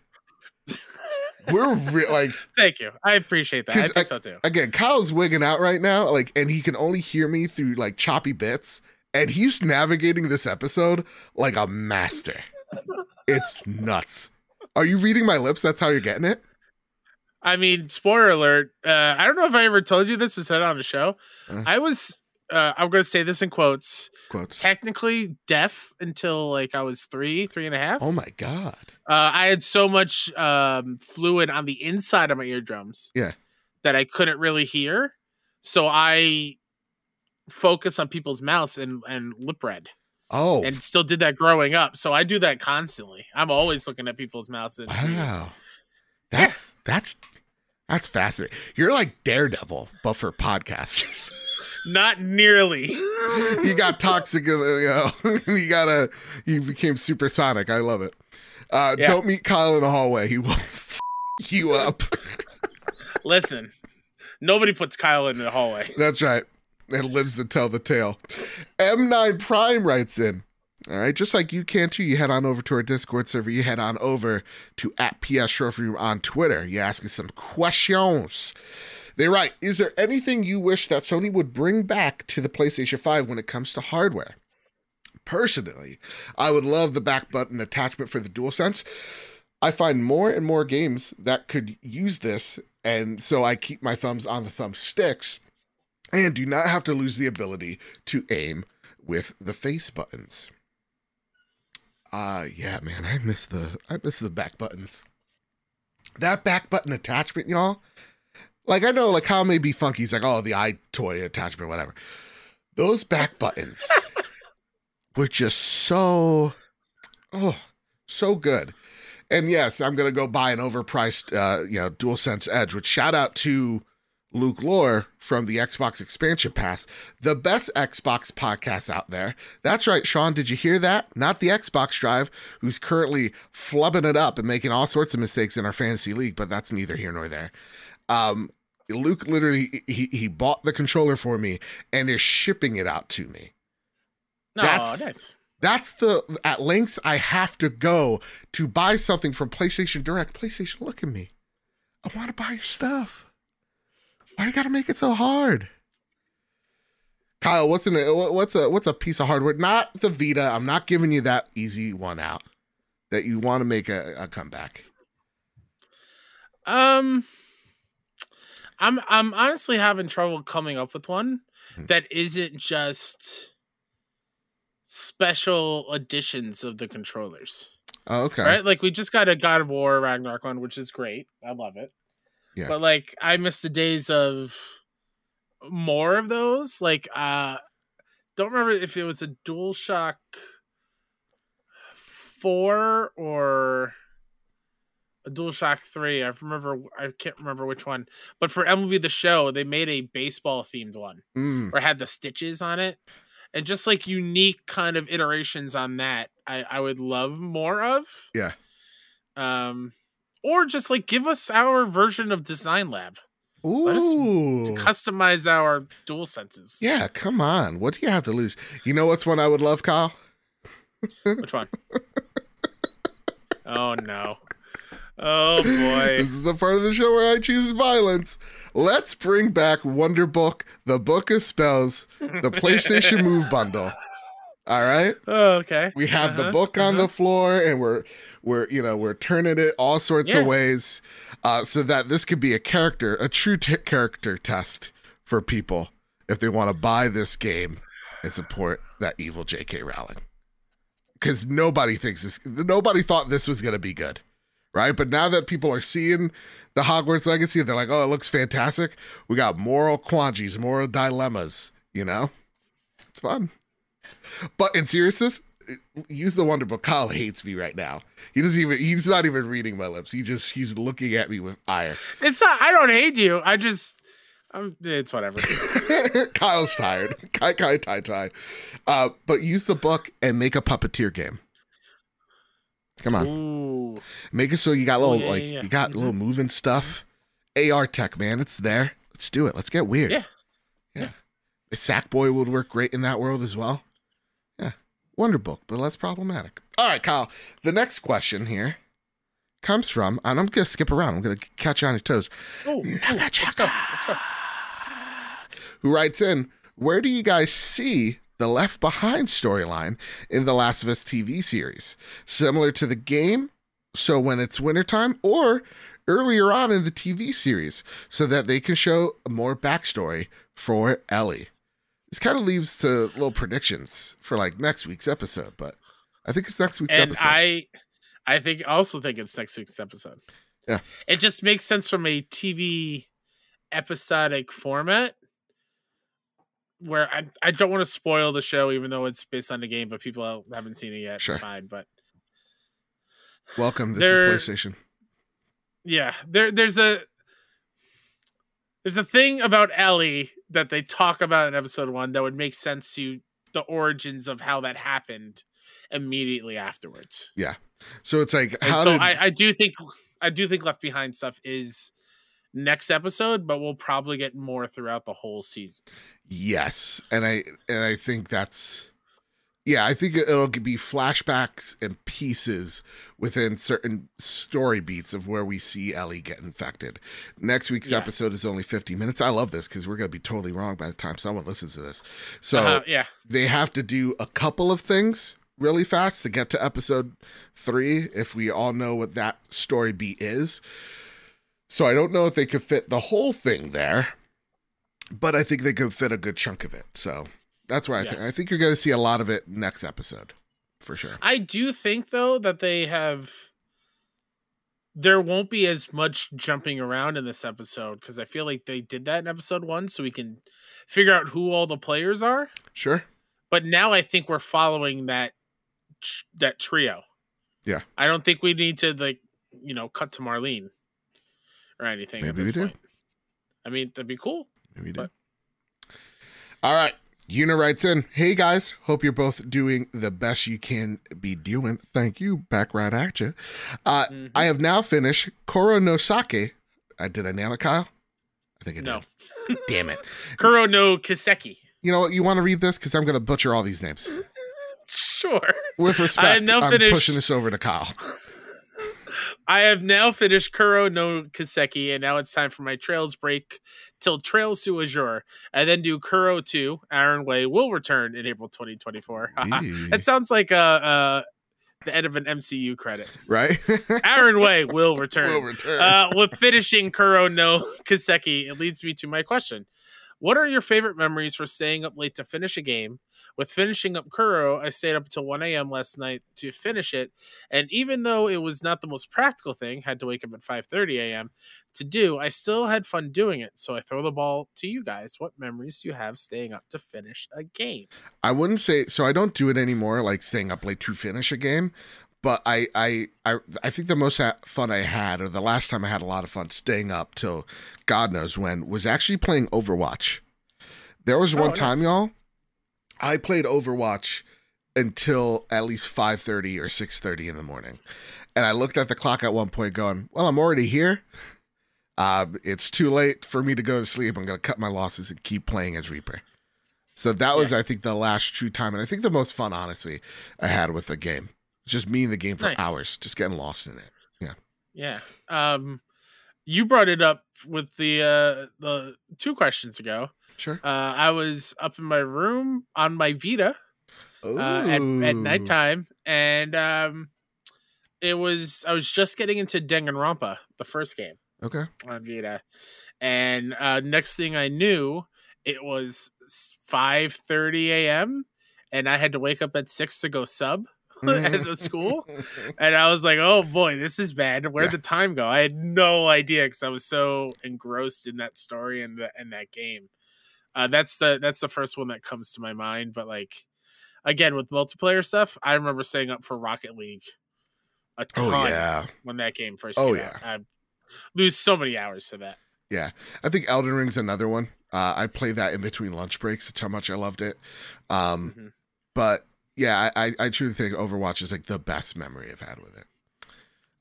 We're re- like, thank you. I appreciate that. I think I, so too. Again, Kyle's wigging out right now, like, and he can only hear me through like choppy bits. And he's navigating this episode like a master. It's nuts. Are you reading my lips? That's how you're getting it? I mean, spoiler alert. Uh, I don't know if I ever told you this or said it on the show. Uh, I was, uh, I'm going to say this in quotes. Quotes. Technically deaf until like I was three, three and a half. Oh my God. Uh, I had so much um, fluid on the inside of my eardrums. Yeah. That I couldn't really hear. So I... focus on people's mouths and and lip read. Oh, and still did that growing up. So I do that constantly. I'm always looking at people's mouths. And wow, that's yeah. that's that's fascinating. You're like Daredevil, but for podcasters. Not nearly. You got toxic. You know, you gotta. You became supersonic. I love it. Uh, yeah. Don't meet Kyle in the hallway. He will f- you up. Listen, nobody puts Kyle in the hallway. That's right. And lives to tell the tale. M nine Prime writes in, all right, just like you can too, you head on over to our Discord server. You head on over to at P S Trophy Room on Twitter. You ask us some questions. They write, is there anything you wish that Sony would bring back to the PlayStation five when it comes to hardware? Personally, I would love the back button attachment for the DualSense. I find more and more games that could use this, and so I keep my thumbs on the thumb sticks and do not have to lose the ability to aim with the face buttons. Uh, yeah, man, I miss the I miss the back buttons. That back button attachment, y'all. Like, I know, like, how maybe Funky's like, oh, the eye toy attachment, whatever. Those back buttons were just so, oh, so good. And yes, I'm going to go buy an overpriced, uh, you know, DualSense Edge, which shout out to Luke Lore from the Xbox Expansion Pass, the best Xbox podcast out there. That's right, Sean, did you hear that? Not the Xbox Drive, who's currently flubbing it up and making all sorts of mistakes in our fantasy league, but that's neither here nor there. Um, Luke literally, he, he bought the controller for me and is shipping it out to me. Oh, that's nice. That's the, at lengths I have to go to buy something from PlayStation Direct. PlayStation, look at me. I want to buy your stuff. Why you gotta make it so hard? Kyle, what's in a, what's a what's a piece of hardware? Not the Vita. I'm not giving you that easy one out that you want to make a, a comeback. Um, I'm I'm honestly having trouble coming up with one mm-hmm. that isn't just special editions of the controllers. Oh, okay. Right? Like, we just got a God of War Ragnarok one, which is great. I love it. Yeah. But like, I miss the days of more of those. Like, uh, don't remember if it was a DualShock four or a DualShock three. I remember, I can't remember which one, but for M L B The Show, they made a baseball themed one mm. or had the stitches on it, and just like unique kind of iterations on that. I, I would love more of. Yeah. Um, or just like give us our version of Design Lab. Ooh. Let us customize our dual senses. Yeah, come on. What do you have to lose? You know what's one I would love, Kyle? Which one? Oh, no. Oh, boy. This is the part of the show where I choose violence. Let's bring back Wonder Book, the Book of Spells, the PlayStation Move Bundle. All right. Oh, okay. We have uh-huh, the book on uh-huh. the floor, and we're we're you know we're turning it all sorts yeah. of ways, uh, so that this could be a character, a true t- character test for people if they want to buy this game and support that evil J K Rowling. Because nobody thinks this, nobody thought this was gonna be good, right? But now that people are seeing the Hogwarts Legacy, they're like, oh, it looks fantastic. We got moral quandaries, moral dilemmas. You know, it's fun. But in seriousness, use the Wonder Book. Kyle hates me right now. He doesn't even, he's not even reading my lips. He just, he's looking at me with ire. It's not, I don't hate you. I just, I'm, it's whatever. Kyle's tired. Kai, Kai, Tai, Tai. Uh, but use the book and make a puppeteer game. Come on. Ooh. Make it so you got little, oh, yeah, like, yeah, yeah. you got mm-hmm. little moving stuff. A R tech, man. It's there. Let's do it. Let's get weird. Yeah. Yeah. yeah. A Sackboy would work great in that world as well. Wonder Book, but that's problematic. All right, Kyle. The next question here comes from, and I'm going to skip around. I'm going to catch you on your toes. Oh, let's go. Let's go. Who writes in, where do you guys see the Left Behind storyline in The Last of Us T V series? Similar to the game, so when it's wintertime, or earlier on in the T V series, so that they can show more backstory for Ellie. This kind of leaves to little predictions for like next week's episode, but I think it's next week's and episode. I, I think also think it's next week's episode. Yeah, it just makes sense from a T V episodic format, where I I don't want to spoil the show, even though it's based on the game, but people haven't seen it yet. Sure. It's fine, but welcome. This there, is PlayStation. Yeah, there there's a. There's a thing about Ellie that they talk about in episode one that would make sense to the origins of how that happened immediately afterwards. Yeah. So it's like, how so did... I, I do think, I do think Left Behind stuff is next episode, but we'll probably get more throughout the whole season. Yes. And I, and I think that's, yeah, I think it'll be flashbacks and pieces within certain story beats of where we see Ellie get infected. Next week's yeah. episode is only fifty minutes. I love this because we're going to be totally wrong by the time someone listens to this. So uh-huh, yeah. they have to do a couple of things really fast to get to episode three, if we all know what that story beat is. So I don't know if they could fit the whole thing there, but I think they could fit a good chunk of it. So... That's where I yeah. think I think you're going to see a lot of it next episode, for sure. I do think though that they have, there won't be as much jumping around in this episode because I feel like they did that in episode one, so we can figure out who all the players are. Sure. But now I think we're following that that trio. Yeah. I don't think we need to like you know cut to Marlene or anything. Maybe at this we point. do. I mean, that'd be cool. Maybe we but... do. All right. Una writes in, hey guys, hope you're both doing the best you can be doing. Thank you. Back right at you. Uh, mm-hmm. I have now finished Koronosake. I did I nail it, Kyle? I think I did. No. Damn it. Koronoseki. You know what? You want to read this? Because I'm going to butcher all these names. Sure. With respect, I have now I'm finished... pushing this over to Kyle. I have now finished Kuronoseki, and now it's time for my Trails break till Trails to Azure. I then do Kuro two, Iron Way will return in April twenty twenty-four. That sounds like uh, uh, the end of an M C U credit. Right? Iron Way will return. Will return. Uh, with finishing Kuronoseki, it leads me to my question. What are your favorite memories for staying up late to finish a game? With finishing up Kuro, I stayed up until one a.m. last night to finish it, and even though it was not the most practical thing, had to wake up at five thirty a.m. to do, I still had fun doing it, so I throw the ball to you guys. What memories do you have staying up to finish a game? I wouldn't say, so I don't do it anymore, like staying up late to finish a game, But I, I, I, I think the most fun I had, or the last time I had a lot of fun staying up till God knows when, was actually playing Overwatch. There was one oh, time, nice. y'all, I played Overwatch until at least five thirty or six thirty in the morning. And I looked at the clock at one point going, well, I'm already here. Uh, it's too late for me to go to sleep. I'm going to cut my losses and keep playing as Reaper. So that was, yeah. I think, the last true time. And I think the most fun, honestly, I had with the game. Just me in the game for nice. hours, just getting lost in it. Yeah. Yeah. Um, you brought it up with the uh, the two questions ago. Sure. Uh, I was up in my room on my Vita uh, at, at nighttime, and um, it was I was just getting into Danganronpa, the first game. Okay. On Vita, and uh, next thing I knew, it was five thirty a m and I had to wake up at six to go sub. at the school, and I was like, oh boy, this is bad. Where'd yeah. the time go? I had no idea because I was so engrossed in that story and the and that game. Uh that's the that's the first one that comes to my mind. But like, again, with multiplayer stuff, I remember staying up for Rocket League a ton oh, yeah. when that game first oh, came yeah. out. I lose so many hours to that. Yeah. I think Elden Ring's another one. Uh I played that in between lunch breaks. That's how much I loved it. Um mm-hmm. but yeah, I, I truly think Overwatch is like the best memory I've had with it.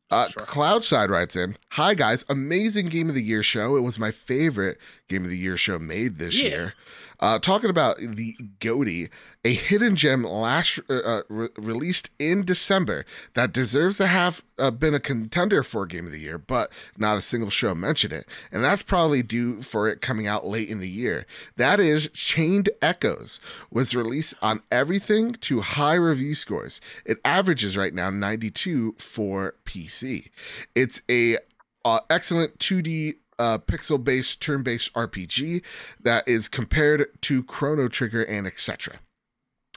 Uh, sure. Cloudside writes in, hi guys, amazing Game of the Year show. It was my favorite Game of the Year show made this yeah. year. Uh, talking about the G O T Y, a hidden gem last uh, re- released in December that deserves to have uh, been a contender for Game of the Year, but not a single show mentioned it. And that's probably due for it coming out late in the year. That is Chained Echoes, was released on everything to high review scores. It averages right now ninety-two for P C. It's a uh, excellent two D Uh, pixel-based, turn-based R P G that is compared to Chrono Trigger and et cetera.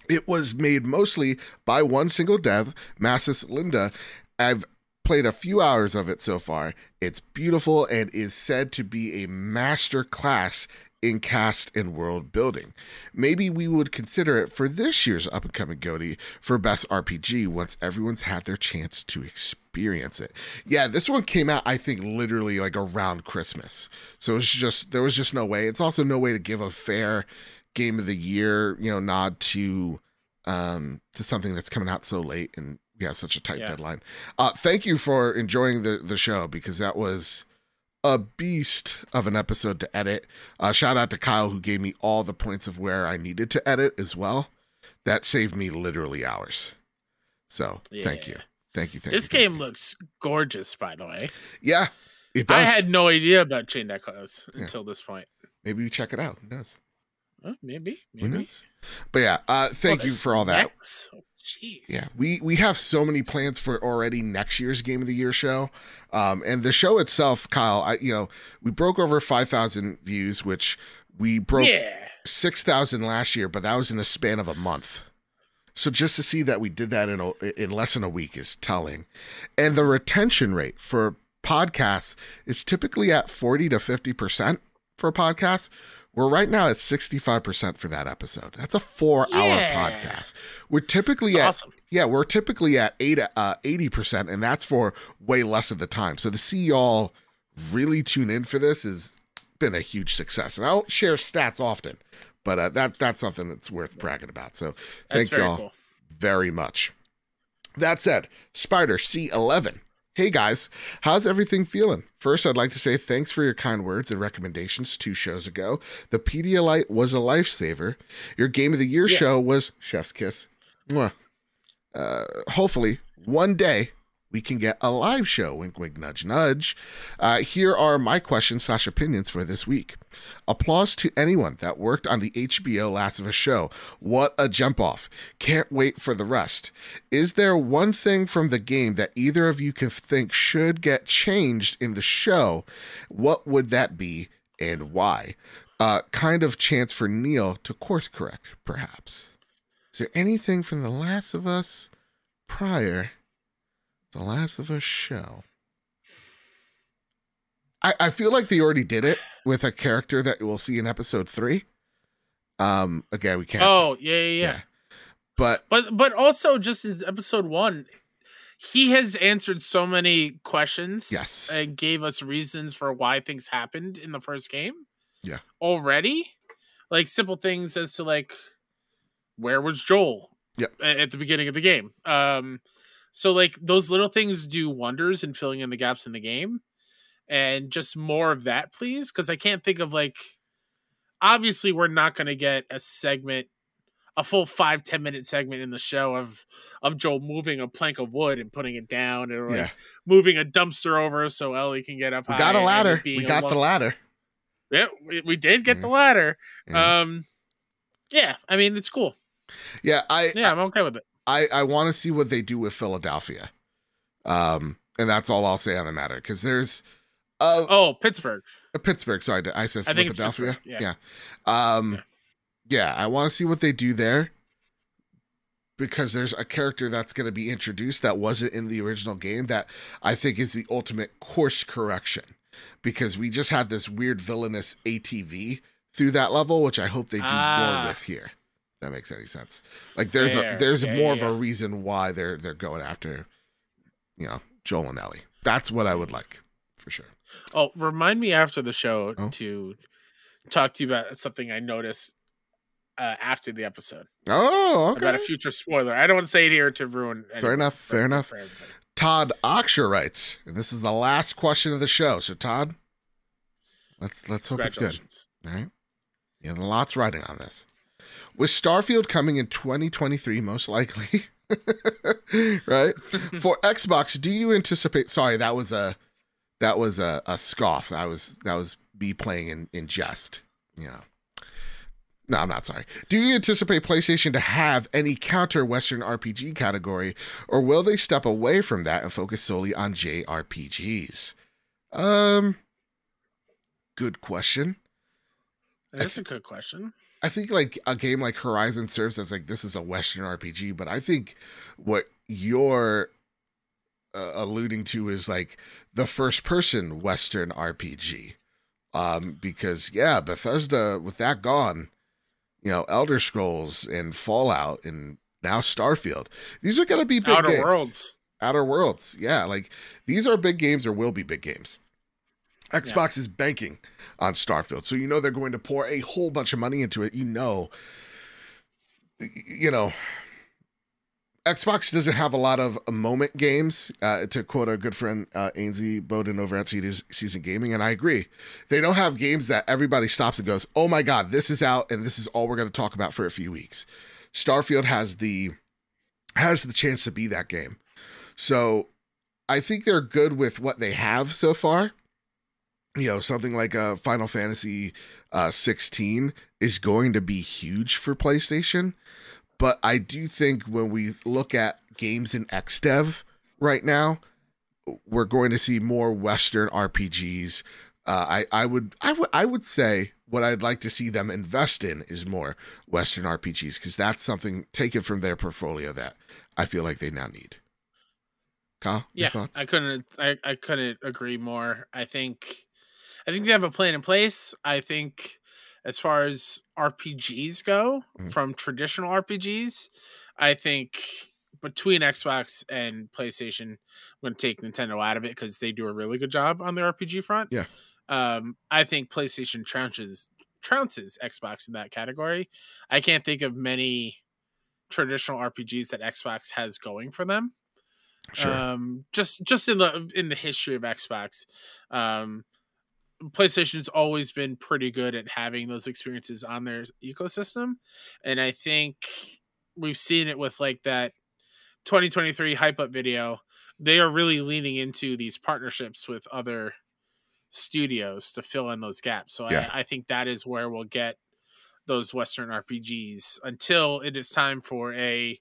It was made mostly by one single dev, Massis Linda. I've played a few hours of it so far. It's beautiful and is said to be a master class in cast and world building. Maybe we would consider it for this year's up-and-coming G O T Y for best R P G once everyone's had their chance to experience experience it. Yeah, this one came out, I think, literally like around Christmas. So it's just, there was just no way. It's also no way to give a fair Game of the Year, you know, nod to um to something that's coming out so late and we have such a tight yeah. deadline. Uh thank you for enjoying the the show, because that was a beast of an episode to edit. Uh shout out to Kyle, who gave me all the points of where I needed to edit as well. That saved me literally hours. So yeah. thank you. Thank you. Thank this you, thank game you. Looks gorgeous, by the way. Yeah, it does. I had no idea about Chained Echoes yeah. until this point. Maybe we check it out. It does. Well, maybe. Maybe. Who knows? But yeah, uh, thank oh, you for all that. Jeez. Yeah, we, we have so many plans for already next year's Game of the Year show. Um, and the show itself, Kyle, I, you know, we broke over five thousand views, which we broke yeah. six thousand last year, but that was in the span of a month. So just to see that we did that in a, in less than a week is telling. And the retention rate for podcasts is typically at forty to fifty percent for podcasts. We're right now at sixty-five percent for that episode. That's a four yeah. hour podcast. We're typically that's at, awesome. yeah, we're typically at eight, uh, eighty percent, and that's for way less of the time. So to see y'all really tune in for this has been a huge success. And I don't share stats often, but uh, that that's something that's worth bragging about. So thank y'all cool. very much. That said, Spider C eleven. Hey guys, how's everything feeling? First, I'd like to say thanks for your kind words and recommendations two shows ago. The Pedialyte was a lifesaver. Your Game of the Year yeah. show was Chef's Kiss. Mwah. Uh, hopefully, one day we can get a live show, wink, wink, nudge, nudge. Uh, here are my questions slash opinions for this week. Applause to anyone that worked on the H B O Last of Us show. What a jump off. Can't wait for the rest. Is there one thing from the game that either of you can think should get changed in the show? What would that be and why? Uh, kind of chance for Neil to course correct, perhaps. Is there anything from The Last of Us prior... The Last of Us show. I, I feel like they already did it with a character that we'll see in episode three. Um, again, we can't. Oh yeah, yeah, yeah. yeah. But but but also just in episode one, he has answered so many questions. Yes. And gave us reasons for why things happened in the first game. Yeah. Already. Like simple things as to like, where was Joel? Yeah. At the beginning of the game. Um, so like those little things do wonders in filling in the gaps in the game, and just more of that, please. Cause I can't think of like, obviously we're not going to get a segment, a full five, ten minute segment in the show of, of Joel moving a plank of wood and putting it down, or like yeah. moving a dumpster over so Ellie can get up we high. Got a ladder. We got alone. the ladder. Yeah, we, we did get mm. the ladder. Mm. Um, yeah, I mean, it's cool. Yeah, I, yeah, I'm okay with it. I, I want to see what they do with Philadelphia. Um, and that's all I'll say on the matter, because there's... Uh, oh, Pittsburgh. Uh, Pittsburgh, sorry. I said I Philadelphia. Think yeah. Yeah. Um, yeah. yeah, I want to see what they do there, because there's a character that's going to be introduced that wasn't in the original game that I think is the ultimate course correction, because we just had this weird villainous A T V through that level, which I hope they do ah. more with here. That makes any sense. Like there's Fair. a, there's yeah, more yeah, of a reason why they're they're going after, you know, Joel and Ellie. That's what I would like for sure. Oh, remind me after the show oh. to talk to you about something I noticed uh, after the episode. Oh, okay. About a future spoiler. I don't want to say it here to ruin. Fair enough. For, fair enough. Todd Oxher writes, and this is the last question of the show. So Todd, let's let's hope it's good. All right. Yeah, lots riding on this. With Starfield coming in twenty twenty-three, most likely, right? For Xbox, do you anticipate? Sorry, that was a that was a, a scoff. That was that was me playing in, in jest. You know, no, I'm not sorry. Do you anticipate PlayStation to have any counter Western R P G category, or will they step away from that and focus solely on J R P Gs? Um, good question. That's a good question. I think like a game like Horizon serves as like, this is a Western R P G, but I think what you're uh, alluding to is like the first person Western R P G. Um, because yeah, Bethesda with that gone, you know, Elder Scrolls and Fallout and now Starfield, these are going to be big Outer games. Worlds. Outer Worlds. Yeah. Like these are big games or will be big games. Xbox yeah. is banking on Starfield. So, you know, they're going to pour a whole bunch of money into it. You know, you know, Xbox doesn't have a lot of moment games, uh, to quote our good friend, uh, Ainsley Bowden over at Season Gaming. And I agree. They don't have games that everybody stops and goes, oh my God, this is out. And this is all we're going to talk about for a few weeks. Starfield has the, has the chance to be that game. So I think they're good with what they have so far. You know, something like a Final Fantasy uh, sixteen is going to be huge for PlayStation. But I do think when we look at games in X dev right now, we're going to see more Western R P Gs. Uh, I, I would I would I would say what I'd like to see them invest in is more Western R P Gs, because that's something taken from their portfolio that I feel like they now need. Kyle, yeah, your thoughts? I couldn't I, I couldn't agree more. I think. I think they have a plan in place. I think as far as R P Gs go, mm-hmm. from traditional R P Gs, I think between Xbox and PlayStation, I'm going to take Nintendo out of it because they do a really good job on the R P G front. Yeah, um, I think PlayStation trounces, trounces Xbox in that category. I can't think of many traditional R P Gs that Xbox has going for them. Sure. Um, just just in the in the history of Xbox. Um PlayStation's always been pretty good at having those experiences on their ecosystem. And I think we've seen it with like that twenty twenty-three hype up video. They are really leaning into these partnerships with other studios to fill in those gaps. So yeah. I, I think that is where we'll get those Western R P Gs until it is time for a,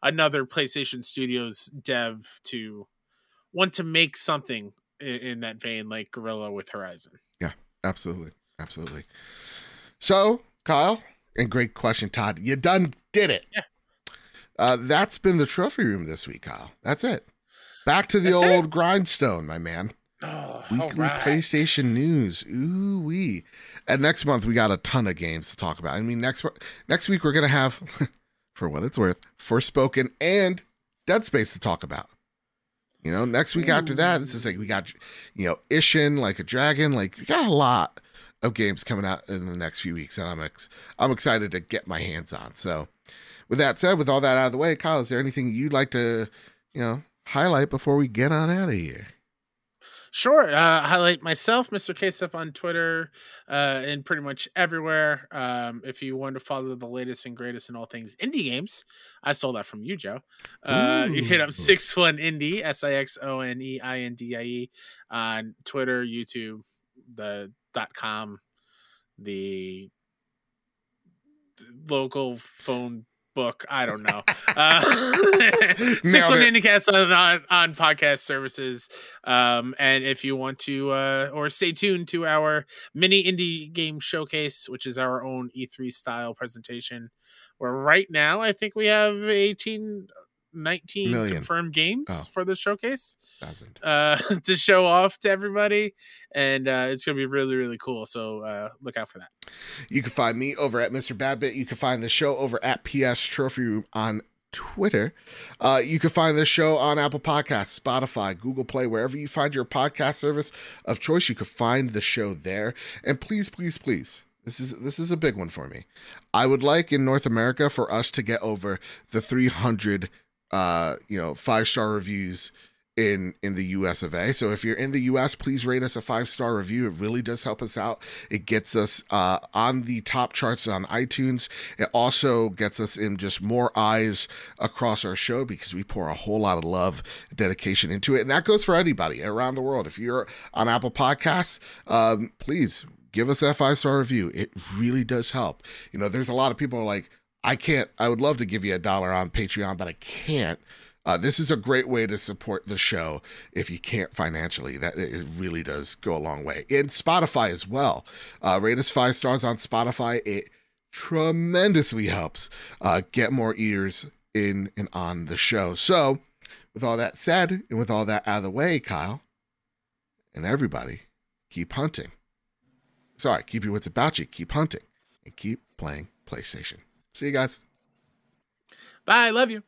another PlayStation Studios dev to want to make something in that vein, like Guerrilla with Horizon. Yeah, absolutely. Absolutely. So, Kyle, and great question, Todd. You done did it. Yeah. Uh, that's been the Trophy Room this week, Kyle. That's it. Back to the that's old it. grindstone, my man. Oh, Weekly right. PlayStation news. Ooh wee. And next month, we got a ton of games to talk about. I mean, next, next week, we're going to have, for what it's worth, Forspoken and Dead Space to talk about. You know, next week after that, it's just like we got, you know, Ishin, Like a Dragon. Like, we got a lot of games coming out in the next few weeks, and I'm ex- I'm excited to get my hands on. So, with that said, with all that out of the way, Kyle, is there anything you'd like to, you know, highlight before we get on out of here? Sure. Uh, highlight myself, Mister K-Step, on Twitter uh, and pretty much everywhere. Um, if you want to follow the latest and greatest in all things indie games, I stole that from you, Joe. Uh, you hit up six one indie, S I X O N E I N D I E, on Twitter, YouTube, the dot com, the local phone book. I don't know. Uh, six one IndieCast on, on, on podcast services. Um, and if you want to, uh, or stay tuned to our mini indie game showcase, which is our own E three style presentation, where right now I think we have eighteen, nineteen million confirmed games oh. for the showcase Thousand. uh, to show off to everybody. And uh, it's going to be really, really cool. So uh, look out for that. You can find me over at Mister Badbit. You can find the show over at P S Trophy Room on Twitter. Uh, you can find this show on Apple Podcasts, Spotify, Google Play, wherever you find your podcast service of choice. You can find the show there. And please, please, please. This is this is a big one for me. I would like in North America for us to get over the three hundred uh you know five-star reviews in in the U S of A. So if you're in the U S, please rate us a five-star review. It really does help us out. It gets us uh on the top charts on iTunes. It also gets us in just more eyes across our show, because we pour a whole lot of love and dedication into it, and that goes for anybody around the world. If you're on Apple Podcasts, um please give us that five-star review. It really does help. You know, there's a lot of people who are like, I can't, I would love to give you a dollar on Patreon, but I can't. Uh, this is a great way to support the show if you can't financially. That it really does go a long way. And Spotify as well. Uh, rate us five stars on Spotify. It tremendously helps uh, get more ears in and on the show. So with all that said, and with all that out of the way, Kyle and everybody, keep hunting. Sorry, keep your wits about you. Keep hunting and keep playing PlayStation. See you guys. Bye. Love you.